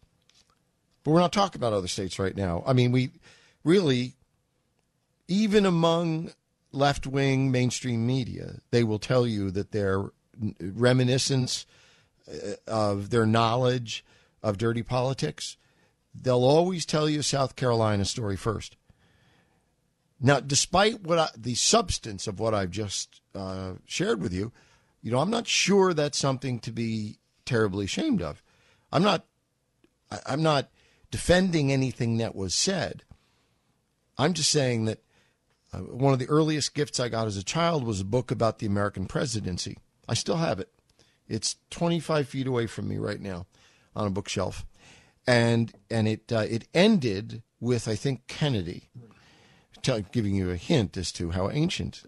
But we're not talking about other states right now. I mean, we really... Even among left-wing mainstream media, they will tell you that their reminiscence of their knowledge of dirty politics, they'll always tell you South Carolina story first. Now, despite the substance of what I've just shared with you, I'm not sure that's something to be terribly ashamed of. I'm not defending anything that was said. I'm just saying that one of the earliest gifts I got as a child was a book about the American presidency. I still have it. It's 25 feet away from me right now on a bookshelf. And it ended with, I think, Kennedy, giving you a hint as to how ancient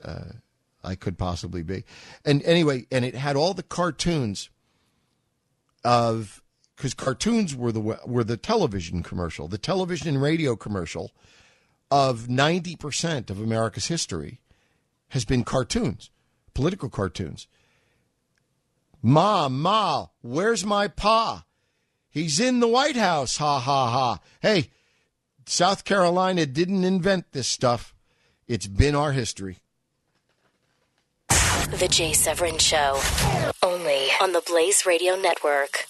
I could possibly be. And anyway, and it had all the cartoons of, because cartoons were the television commercial, the television and radio commercial of 90% of America's history has been cartoons, political cartoons. Ma, where's my pa? He's in the White House, ha, ha, ha. Hey, South Carolina didn't invent this stuff. It's been our history. The Jay Severin Show, only on the Blaze Radio Network.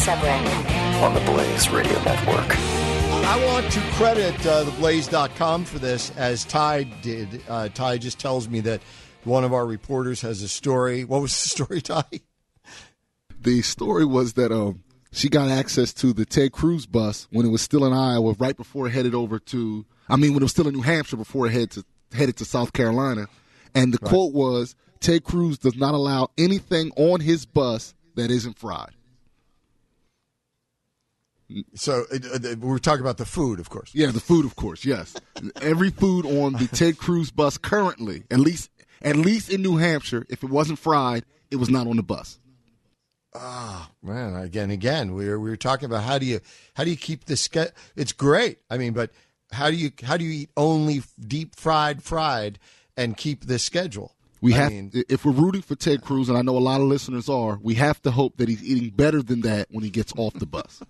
subreddit on the Blaze Radio Network. I want to credit theblaze.com for this, as Ty did. Ty just tells me that one of our reporters has a story. What was the story, Ty? The story was that she got access to the Ted Cruz bus when it was still in Iowa, right before it headed over to, when it was still in New Hampshire before it headed to South Carolina. And the quote was, Ted Cruz does not allow anything on his bus that isn't fried. So we're talking about the food, of course. Yeah, the food, of course, yes. Every food on the Ted Cruz bus currently, at least in New Hampshire, if it wasn't fried, it was not on the bus. Oh, man, again, we were talking about how do you keep this? It's great. But how do you eat only deep fried and keep this schedule? If we're rooting for Ted Cruz, and I know a lot of listeners are, we have to hope that he's eating better than that when he gets off the bus.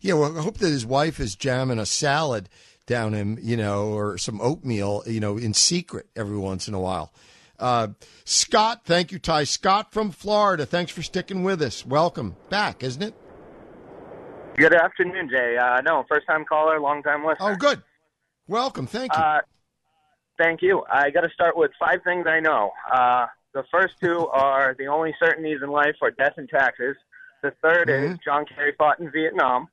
Yeah, well, I hope that his wife is jamming a salad down him, or some oatmeal, in secret every once in a while. Scott, thank you, Ty. Scott from Florida, thanks for sticking with us. Welcome back, isn't it? Good afternoon, Jay. No, first-time caller, long-time listener. Oh, good. Welcome. Thank you. Thank you. I got to start with five things I know. The first two are the only certainties in life are death and taxes. The third is John Kerry fought in Vietnam.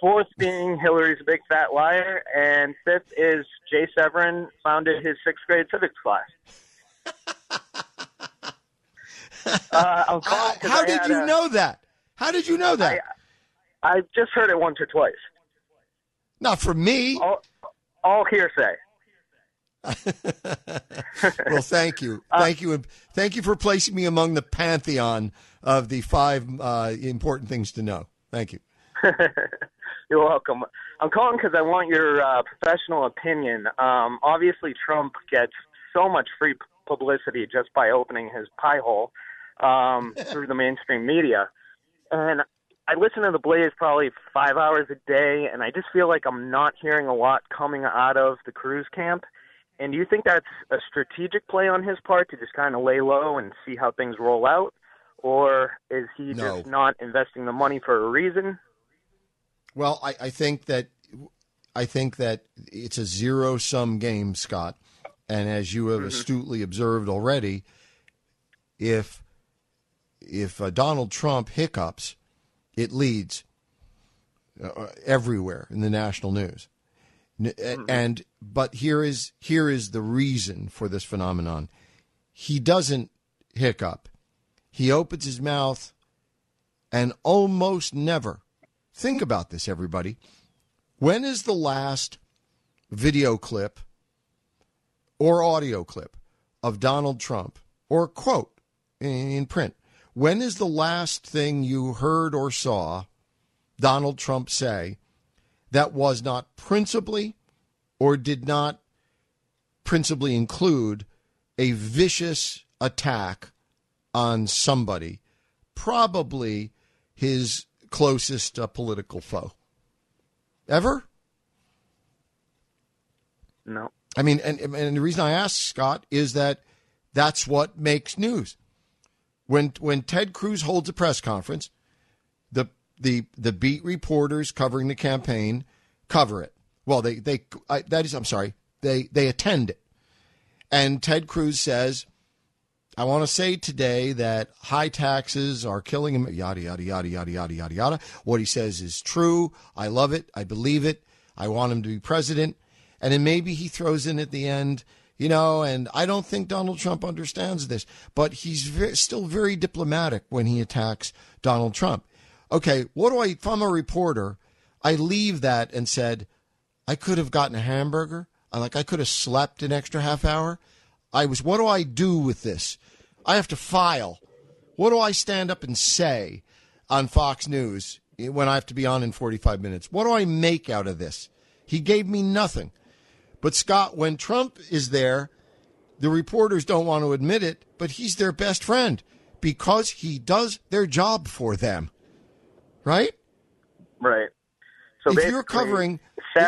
Fourth being Hillary's a big fat liar. And fifth is Jay Severin founded his sixth-grade civics class. How did you know that? I just heard it once or twice. Not from me. All hearsay. Well, thank you. Thank you for placing me among the pantheon of the five important things to know. Thank you. You're welcome. I'm calling because I want your professional opinion. Obviously, Trump gets so much free publicity just by opening his pie hole through the mainstream media. And I listen to The Blaze probably 5 hours a day, and I just feel like I'm not hearing a lot coming out of the Cruz camp. And do you think that's a strategic play on his part to just kind of lay low and see how things roll out? Or is he just not investing the money for a reason? Well, I think that it's a zero-sum game, Scott. And as you have astutely observed already, if Donald Trump hiccups, it leads everywhere in the national news. But here is the reason for this phenomenon. He doesn't hiccup. He opens his mouth, and almost never. Think about this, everybody. When is the last video clip or audio clip of Donald Trump, or quote in print? When is the last thing you heard or saw Donald Trump say that was not principally or did not principally include a vicious attack on somebody, probably his closest political foe? Ever? No. And the reason I ask, Scott, is that that's what makes news. When Ted Cruz holds a press conference, the beat reporters covering the campaign cover it. Well, they attend it. And Ted Cruz says, I want to say today that high taxes are killing him, yada, yada, yada, yada, yada, yada, yada. What he says is true. I love it. I believe it. I want him to be president. And then maybe he throws in at the end, and I don't think Donald Trump understands this, but he's still very diplomatic when he attacks Donald Trump. Okay, if I'm a reporter, I leave that and said, I could have gotten a hamburger. I could have slept an extra half hour. What do I do with this? I have to file. What do I stand up and say on Fox News when I have to be on in 45 minutes? What do I make out of this? He gave me nothing. But, Scott, when Trump is there, the reporters don't want to admit it, but he's their best friend because he does their job for them. Right? Right. So if you're covering,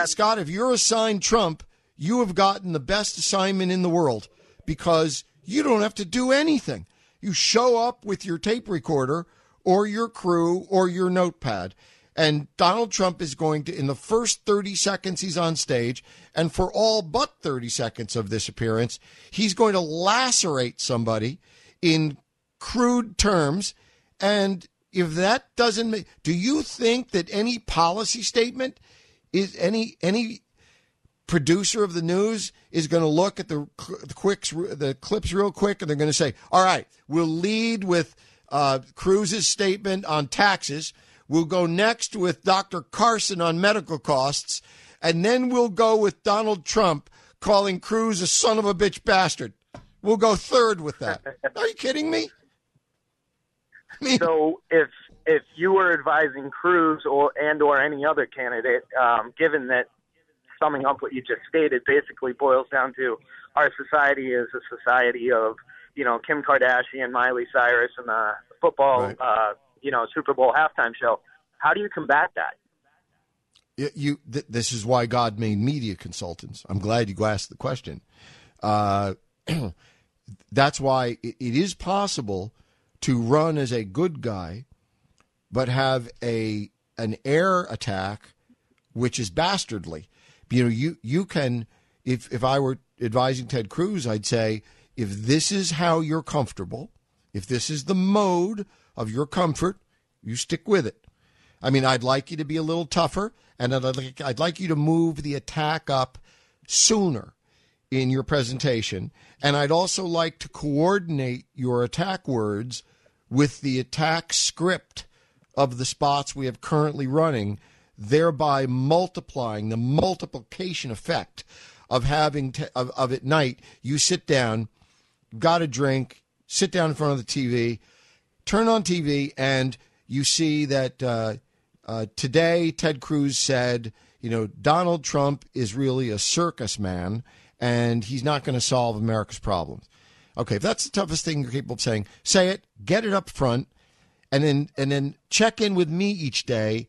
Scott, if you're assigned Trump, you have gotten the best assignment in the world because you don't have to do anything. You show up with your tape recorder or your crew or your notepad. And Donald Trump is going to, in the first 30 seconds he's on stage, and for all but 30 seconds of this appearance, he's going to lacerate somebody in crude terms. And if that doesn't make, do you think that any policy statement is any producer of the news is going to look at the clips real quick, and they're going to say, all right, we'll lead with Cruz's statement on taxes. We'll go next with Dr. Carson on medical costs, and then we'll go with Donald Trump calling Cruz a son of a bitch bastard. We'll go third with that. Are you kidding me? I mean, so if you were advising Cruz or any other candidate, given that summing up what you just stated basically boils down to our society is a society of, you know, Kim Kardashian, Miley Cyrus, and the football right. Super Bowl halftime show. How do you combat that? This is why God made media consultants. I'm glad you asked the question. That's why it is possible to run as a good guy, but have an air attack, which is dastardly. You can. If I were advising Ted Cruz, I'd say, if this is how you're comfortable, if this is the mode of your comfort, you stick with it. I mean, I'd like you to be a little tougher, and I'd like you to move the attack up sooner in your presentation, and I'd also like to coordinate your attack words with the attack script of the spots we have currently running, thereby multiplying the multiplication effect of having of at night. You sit down, got a drink, sit down in front of the TV, turn on TV, and you see that today Ted Cruz said, Donald Trump is really a circus man, and he's not going to solve America's problems. Okay, if that's the toughest thing you're capable of saying, say it, get it up front, and then check in with me each day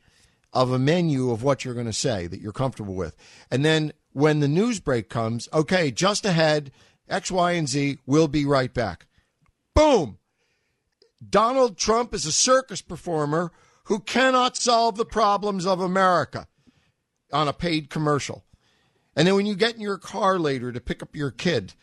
of a menu of what you're going to say that you're comfortable with. And then when the news break comes, okay, just ahead, X, Y, and Z, we'll be right back. Boom! Donald Trump is a circus performer who cannot solve the problems of America on a paid commercial. And then when you get in your car later to pick up your kid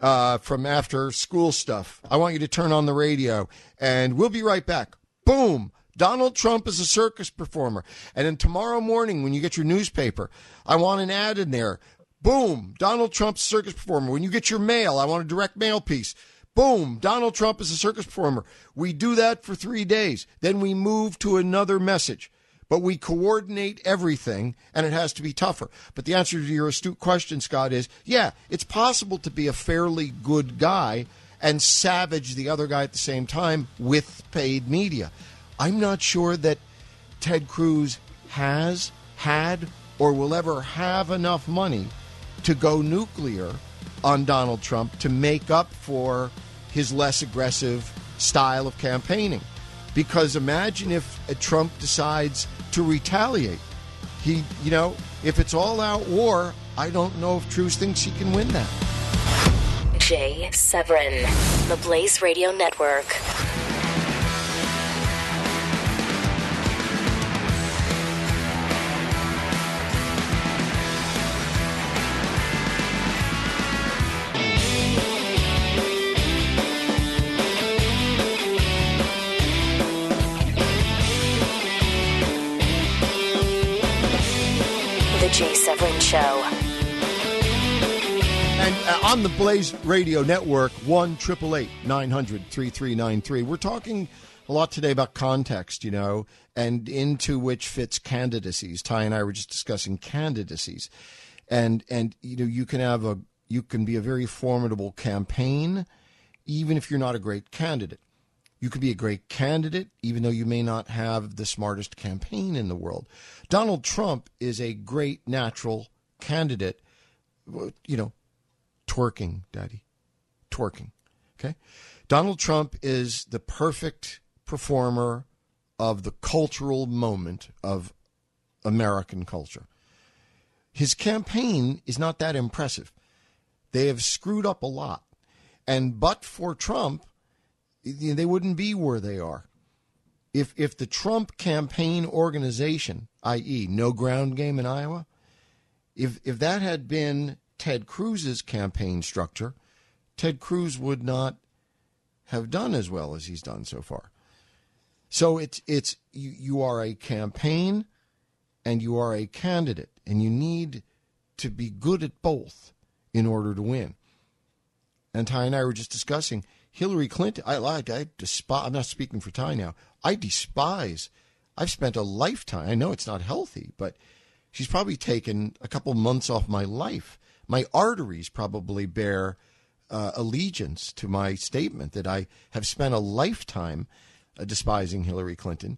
from after school stuff, I want you to turn on the radio, and we'll be right back. Boom. Donald Trump is a circus performer. And then tomorrow morning when you get your newspaper, I want an ad in there. Boom. Donald Trump's circus performer. When you get your mail, I want a direct mail piece. Boom, Donald Trump is a circus performer. We do that for 3 days. Then we move to another message. But we coordinate everything, and it has to be tougher. But the answer to your astute question, Scott, is, yeah, it's possible to be a fairly good guy and savage the other guy at the same time with paid media. I'm not sure that Ted Cruz has, had, or will ever have enough money to go nuclear on Donald Trump to make up for his less aggressive style of campaigning. Because imagine if Trump decides to retaliate. He, if it's all out war, I don't know if Cruz thinks he can win that. Jay Severin, The Blaze Radio Network. Show. And on the Blaze Radio Network, 1-888-900-3393. We're talking a lot today about context, and into which fits candidacies. Ty and I were just discussing candidacies, and you can be a very formidable campaign, even if you're not a great candidate. You could be a great candidate, even though you may not have the smartest campaign in the world. Donald Trump is a great natural candidate, twerking, Daddy, twerking, okay? Donald Trump is the perfect performer of the cultural moment of American culture. His campaign is not that impressive. They have screwed up a lot. And but for Trump, they wouldn't be where they are. if the Trump campaign organization, i.e. no ground game in Iowa, if that had been Ted Cruz's campaign structure, Ted Cruz would not have done as well as he's done so far. So it's you are a campaign and you are a candidate, and you need to be good at both in order to win. And Ty and I were just discussing Hillary Clinton. I despise. I'm not speaking for Ty now. I despise. I've spent a lifetime. I know it's not healthy, but she's probably taken a couple months off my life. My arteries probably bear allegiance to my statement that I have spent a lifetime despising Hillary Clinton,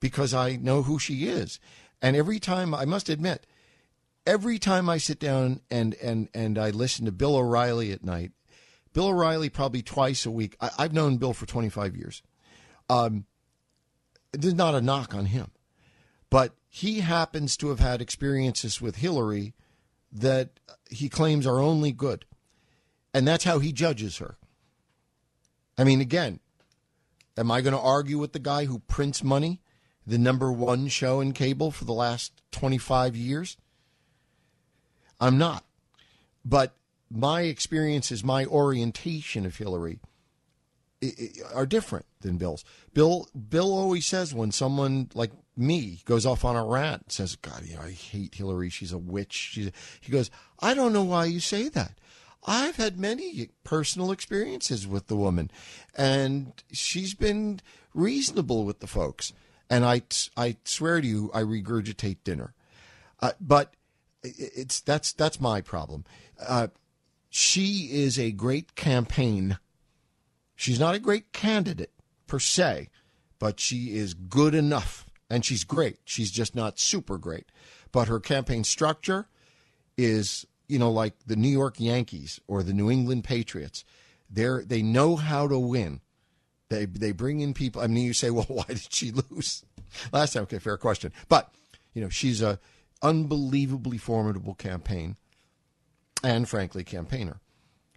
because I know who she is. And every time, I must admit, every time I sit down and I listen to Bill O'Reilly at night, Bill O'Reilly probably twice a week. I've known Bill for 25 years. There's not a knock on him, but he happens to have had experiences with Hillary that he claims are only good. And that's how he judges her. I mean, again, am I going to argue with the guy who prints money, the number one show in cable for the last 25 years? I'm not. But my experiences, my orientation of Hillary are different than Bill's. Bill always says when someone like me goes off on a rant, says, God, you know, I hate Hillary. She's a witch. He goes, I don't know why you say that. I've had many personal experiences with the woman, and she's been reasonable with the folks. And I swear to you, I regurgitate dinner. But that's my problem. She is a great campaign. She's not a great candidate per se, but she is good enough, and she's great. She's just not super great. But her campaign structure is, you know, like the New York Yankees or the New England Patriots. They know how to win. They bring in people. I mean, you say, well, why did she lose last time? Okay, fair question. But, you know, she's a unbelievably formidable campaign and, frankly, campaigner,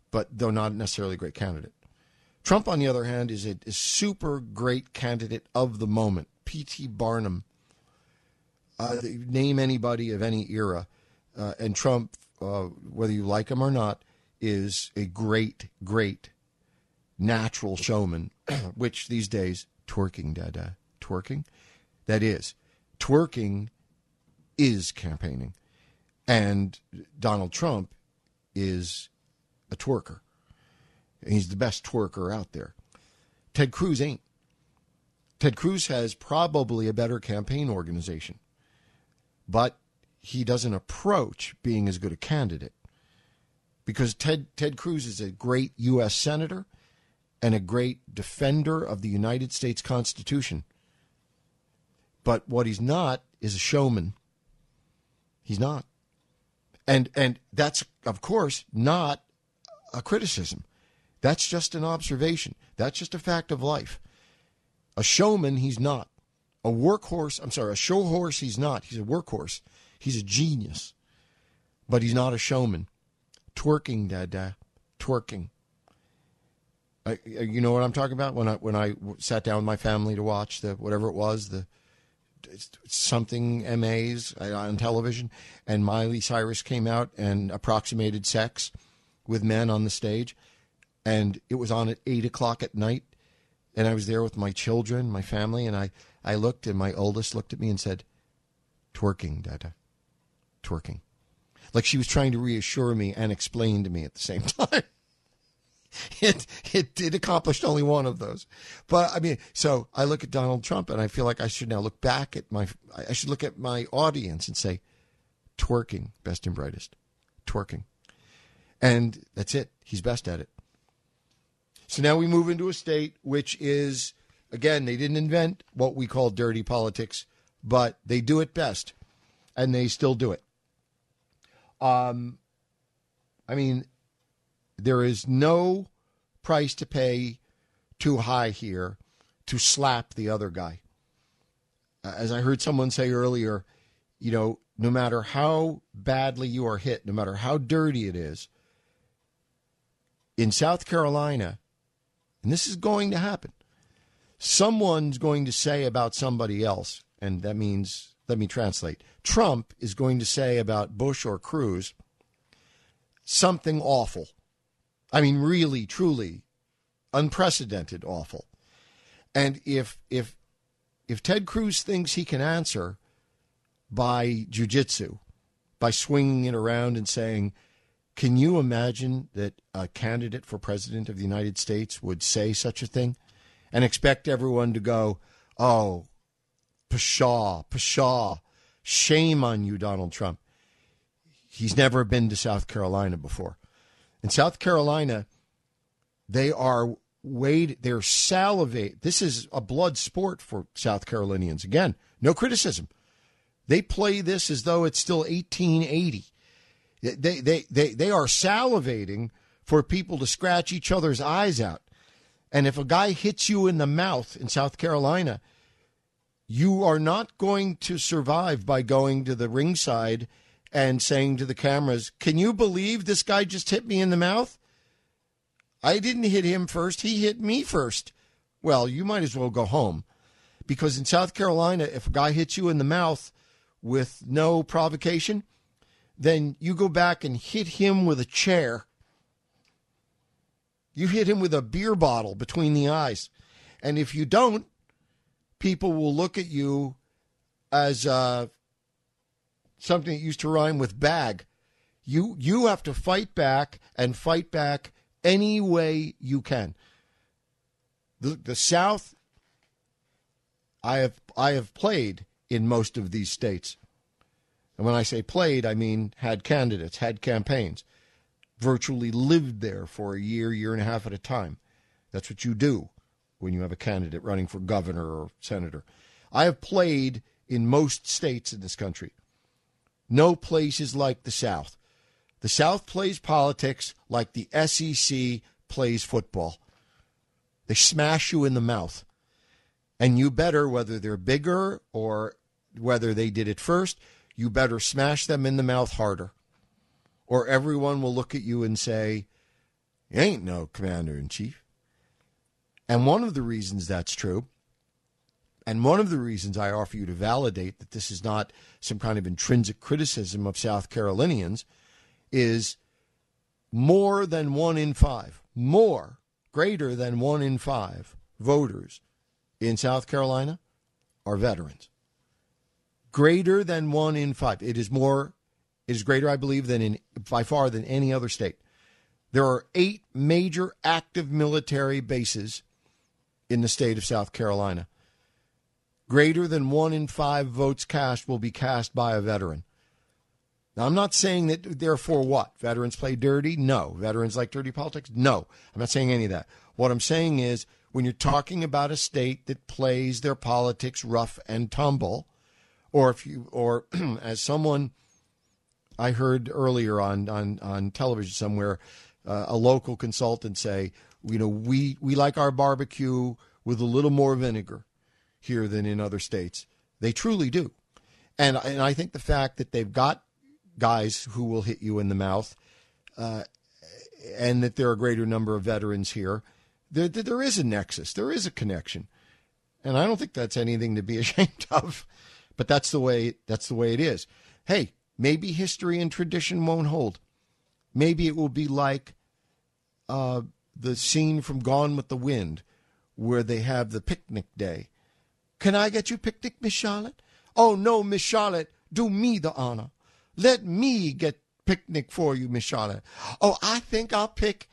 but though not necessarily a great candidate. Trump, on the other hand, is a super great candidate of the moment. P.T. Barnum, name anybody of any era, and Trump, whether you like him or not, is a great, great natural showman, which these days, twerking is campaigning. And Donald Trump is a twerker. He's the best twerker out there. Ted Cruz ain't. Ted Cruz has probably a better campaign organization, but he doesn't approach being as good a candidate, because Ted Cruz is a great U.S. senator and a great defender of the United States Constitution. But what he's not is a showman. He's not. And that's, of course, not a criticism. That's just an observation. That's just a fact of life. A showman, he's not. A show horse, he's not. He's a workhorse. He's a genius, but he's not a showman. Twerking, Dada, twerking. You know what I'm talking about? When I sat down with my family to watch the something MAs on television, and Miley Cyrus came out and approximated sex with men on the stage, and it was on at 8:00 at night, and I was there with my children, my family, and I looked, and my oldest looked at me and said, "Twerking, Dada." Twerking. Like she was trying to reassure me and explain to me at the same time. It accomplished only one of those. But I mean, so I look at Donald Trump and I feel like I should now look back at my audience and say, twerking, best and brightest, twerking. And that's it. He's best at it. So now we move into a state which is, again, they didn't invent what we call dirty politics, but they do it best. And they still do it. I mean, there is no price to pay too high here to slap the other guy. As I heard someone say earlier, you know, no matter how badly you are hit, no matter how dirty it is, in South Carolina, and this is going to happen, someone's going to say about somebody else, and that means, let me translate, Trump is going to say about Bush or Cruz something awful. I mean, really, truly, unprecedented awful. And if Ted Cruz thinks he can answer by jiu-jitsu, by swinging it around and saying, can you imagine that a candidate for president of the United States would say such a thing and expect everyone to go, oh, pshaw, pshaw, shame on you, Donald Trump. He's never been to South Carolina before. In South Carolina, they are wade, they're salivate. This is a blood sport for South Carolinians. Again, no criticism. They play this as though it's still 1880. They are salivating for people to scratch each other's eyes out. And if a guy hits you in the mouth in South Carolina, you are not going to survive by going to the ringside and saying to the cameras, can you believe this guy just hit me in the mouth? I didn't hit him first. He hit me first. Well, you might as well go home, because in South Carolina, if a guy hits you in the mouth with no provocation, then you go back and hit him with a chair. You hit him with a beer bottle between the eyes. And if you don't, people will look at you as something that used to rhyme with bag. You have to fight back and fight back any way you can. The South, I have played in most of these states. And when I say played, I mean had candidates, had campaigns, virtually lived there for a year, year and a half at a time. That's what you do when you have a candidate running for governor or senator. I have played in most states in this country. No place is like the South. The South plays politics like the SEC plays football. They smash you in the mouth. And you better, whether they're bigger or whether they did it first, you better smash them in the mouth harder, or everyone will look at you and say, you ain't no commander-in-chief. And one of the reasons that's true, and one of the reasons I offer you to validate that this is not some kind of intrinsic criticism of South Carolinians, is more than 1 in 5, greater than 1 in 5 voters in South Carolina are veterans. Greater than 1 in 5. It is greater, I believe, by far than any other state. There are 8 major active military bases in the state of South Carolina. Greater than 1 in 5 votes cast will be cast by a veteran. Now, I'm not saying that, therefore, what? Veterans play dirty? No. Veterans like dirty politics? No. I'm not saying any of that. What I'm saying is, when you're talking about a state that plays their politics rough and tumble, or as someone I heard earlier on television somewhere, a local consultant say, you know, we like our barbecue with a little more vinegar here than in other states. They truly do. And I think the fact that they've got guys who will hit you in the mouth and that there are a greater number of veterans here, there is a nexus. There is a connection. And I don't think that's anything to be ashamed of. But that's the way it is. Hey, maybe history and tradition won't hold. Maybe it will be like the scene from Gone with the Wind where they have the picnic day. Can I get you picnic, Miss Charlotte? Oh, no, Miss Charlotte, do me the honor. Let me get picnic for you, Miss Charlotte. Oh, I think I'll pick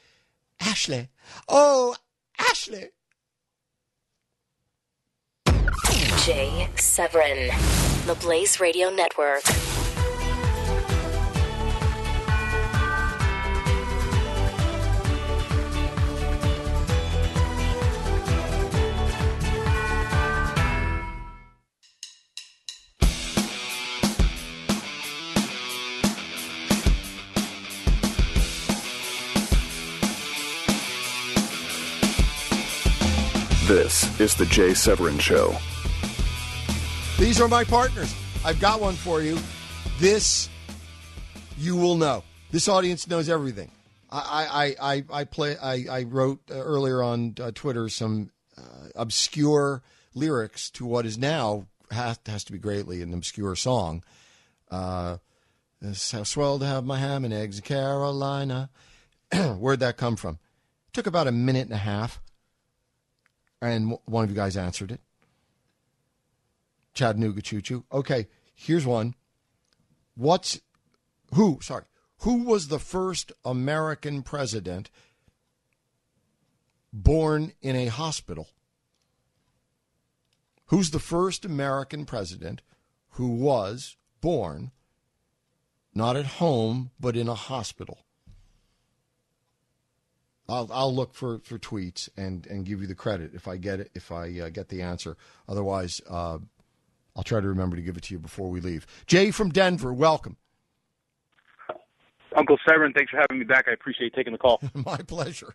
Ashley. Oh, Ashley. Jay Severin, the Blaze Radio Network. This is the Jay Severin Show. These are my partners. I've got one for you. This, you will know. This audience knows everything. I wrote earlier on Twitter some obscure lyrics to what is now has to be greatly an obscure song. It's how swell to have my ham and eggs in Carolina. Where'd that come from? It took about a minute and a half, and one of you guys answered it. Chattanooga Choo Choo. Okay, here's one. Who was the first American president born in a hospital? Who's the first American president who was born not at home but in a hospital? I'll look for tweets and give you the credit if I get it, if I get the answer. Otherwise, I'll try to remember to give it to you before we leave. Jay from Denver, welcome. Uncle Severn, thanks for having me back. I appreciate taking the call. My pleasure.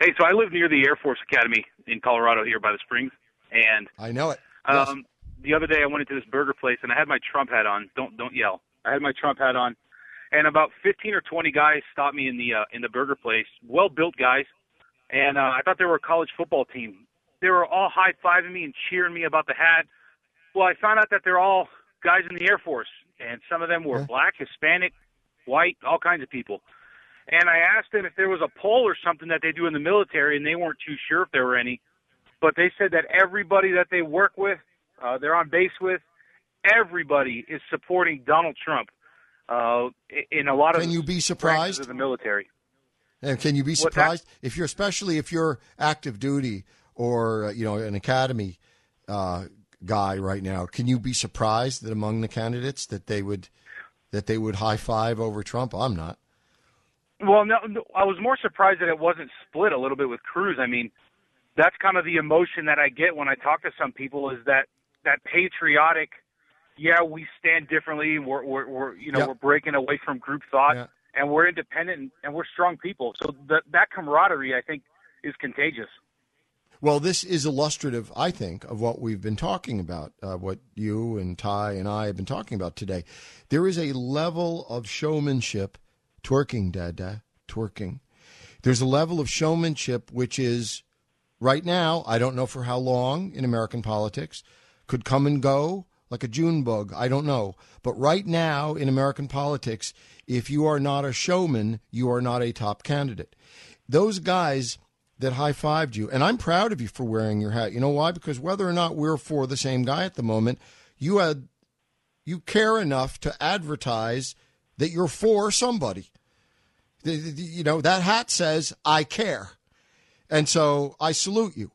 Hey, so I live near the Air Force Academy in Colorado here by the Springs. And I know it. Yes. The other day I went into this burger place, and I had my Trump hat on. Don't yell. I had my Trump hat on. And about 15 or 20 guys stopped me in the burger place, well-built guys. And I thought they were a college football team. They were all high-fiving me and cheering me about the hat. Well, I found out that they're all guys in the Air Force, and some of them were black, Hispanic, white, all kinds of people. And I asked them if there was a poll or something that they do in the military, and they weren't too sure if there were any. But they said that everybody that they work with, they're on base with, everybody is supporting Donald Trump. In a lot of, can you be surprised? Of the military. And can you be surprised if you're, especially if you're active duty or an academy guy right now? Can you be surprised that among the candidates that they would high five over Trump? I'm not. Well, no, I was more surprised that it wasn't split a little bit with Cruz. I mean, that's kind of the emotion that I get when I talk to some people, is that patriotic. Yeah, we stand differently. We're breaking away from group thought, and we're independent, and we're strong people. So that camaraderie, I think, is contagious. Well, this is illustrative, I think, of what we've been talking about, what you and Ty and I have been talking about today. There is a level of showmanship, twerking, dada, twerking. There's a level of showmanship which is, right now, I don't know for how long in American politics, could come and go, like a June bug, I don't know. But right now in American politics, if you are not a showman, you are not a top candidate. Those guys that high-fived you, and I'm proud of you for wearing your hat. You know why? Because whether or not we're for the same guy at the moment, you care enough to advertise that you're for somebody. That hat says, I care. And so I salute you.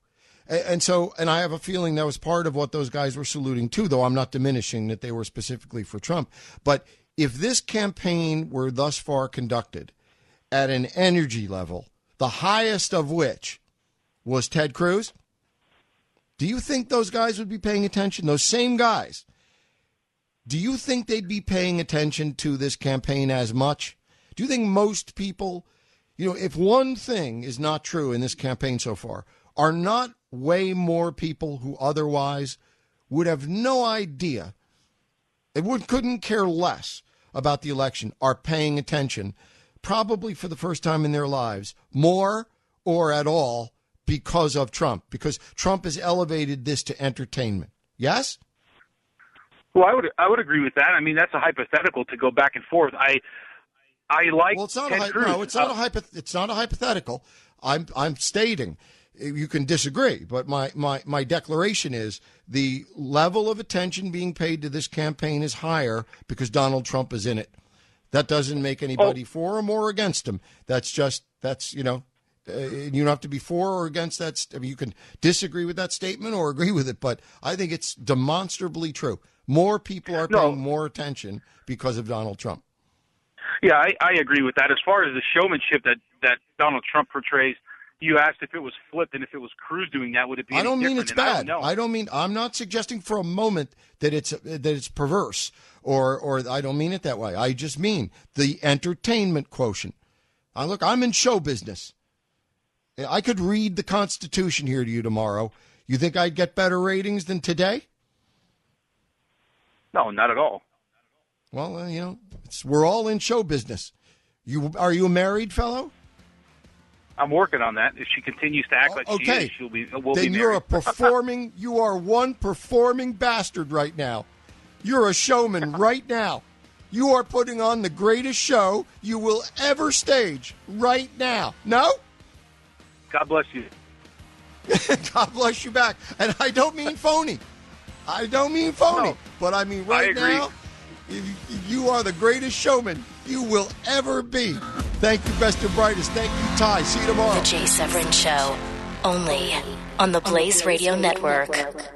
And I have a feeling that was part of what those guys were saluting too, though I'm not diminishing that they were specifically for Trump. But if this campaign were thus far conducted at an energy level, the highest of which was Ted Cruz, do you think those guys would be paying attention? Those same guys, do you think they'd be paying attention to this campaign as much? Do you think most people, if one thing is not true in this campaign so far, are not way more people who otherwise would have no idea, couldn't care less about the election, are paying attention, probably for the first time in their lives, more or at all, because of Trump, because Trump has elevated this to entertainment. Yes? Well, I would agree with that. I mean, that's a hypothetical to go back and forth. I like. Well, it's not a hypothetical. I'm stating. You can disagree, but my declaration is the level of attention being paid to this campaign is higher because Donald Trump is in it. That doesn't make anybody for him or against him. You don't have to be for or against that. I mean, you can disagree with that statement or agree with it, but I think it's demonstrably true. More people are paying more attention because of Donald Trump. Yeah, I agree with that. As far as the showmanship that Donald Trump portrays, you asked if it was flipped and if it was Cruz doing that, would it be any different? I don't mean it's bad. I'm not suggesting for a moment that it's perverse or I don't mean it that way. I just mean the entertainment quotient. Look, I'm in show business. I could read the Constitution here to you tomorrow. You think I'd get better ratings than today? No, not at all. Well, we're all in show business. Are you a married fellow? I'm working on that. If she continues to act like she is, she'll be. We'll be married. You're a performing. You are one performing bastard right now. You're a showman right now. You are putting on the greatest show you will ever stage right now. No? God bless you. God bless you back. And I don't mean phony. I don't mean phony. No. But I mean right now, you are the greatest showman you will ever be. Thank you, best and brightest. Thank you, Ty. See you tomorrow. The Jay Severin Show, only on the Blaze Radio Network.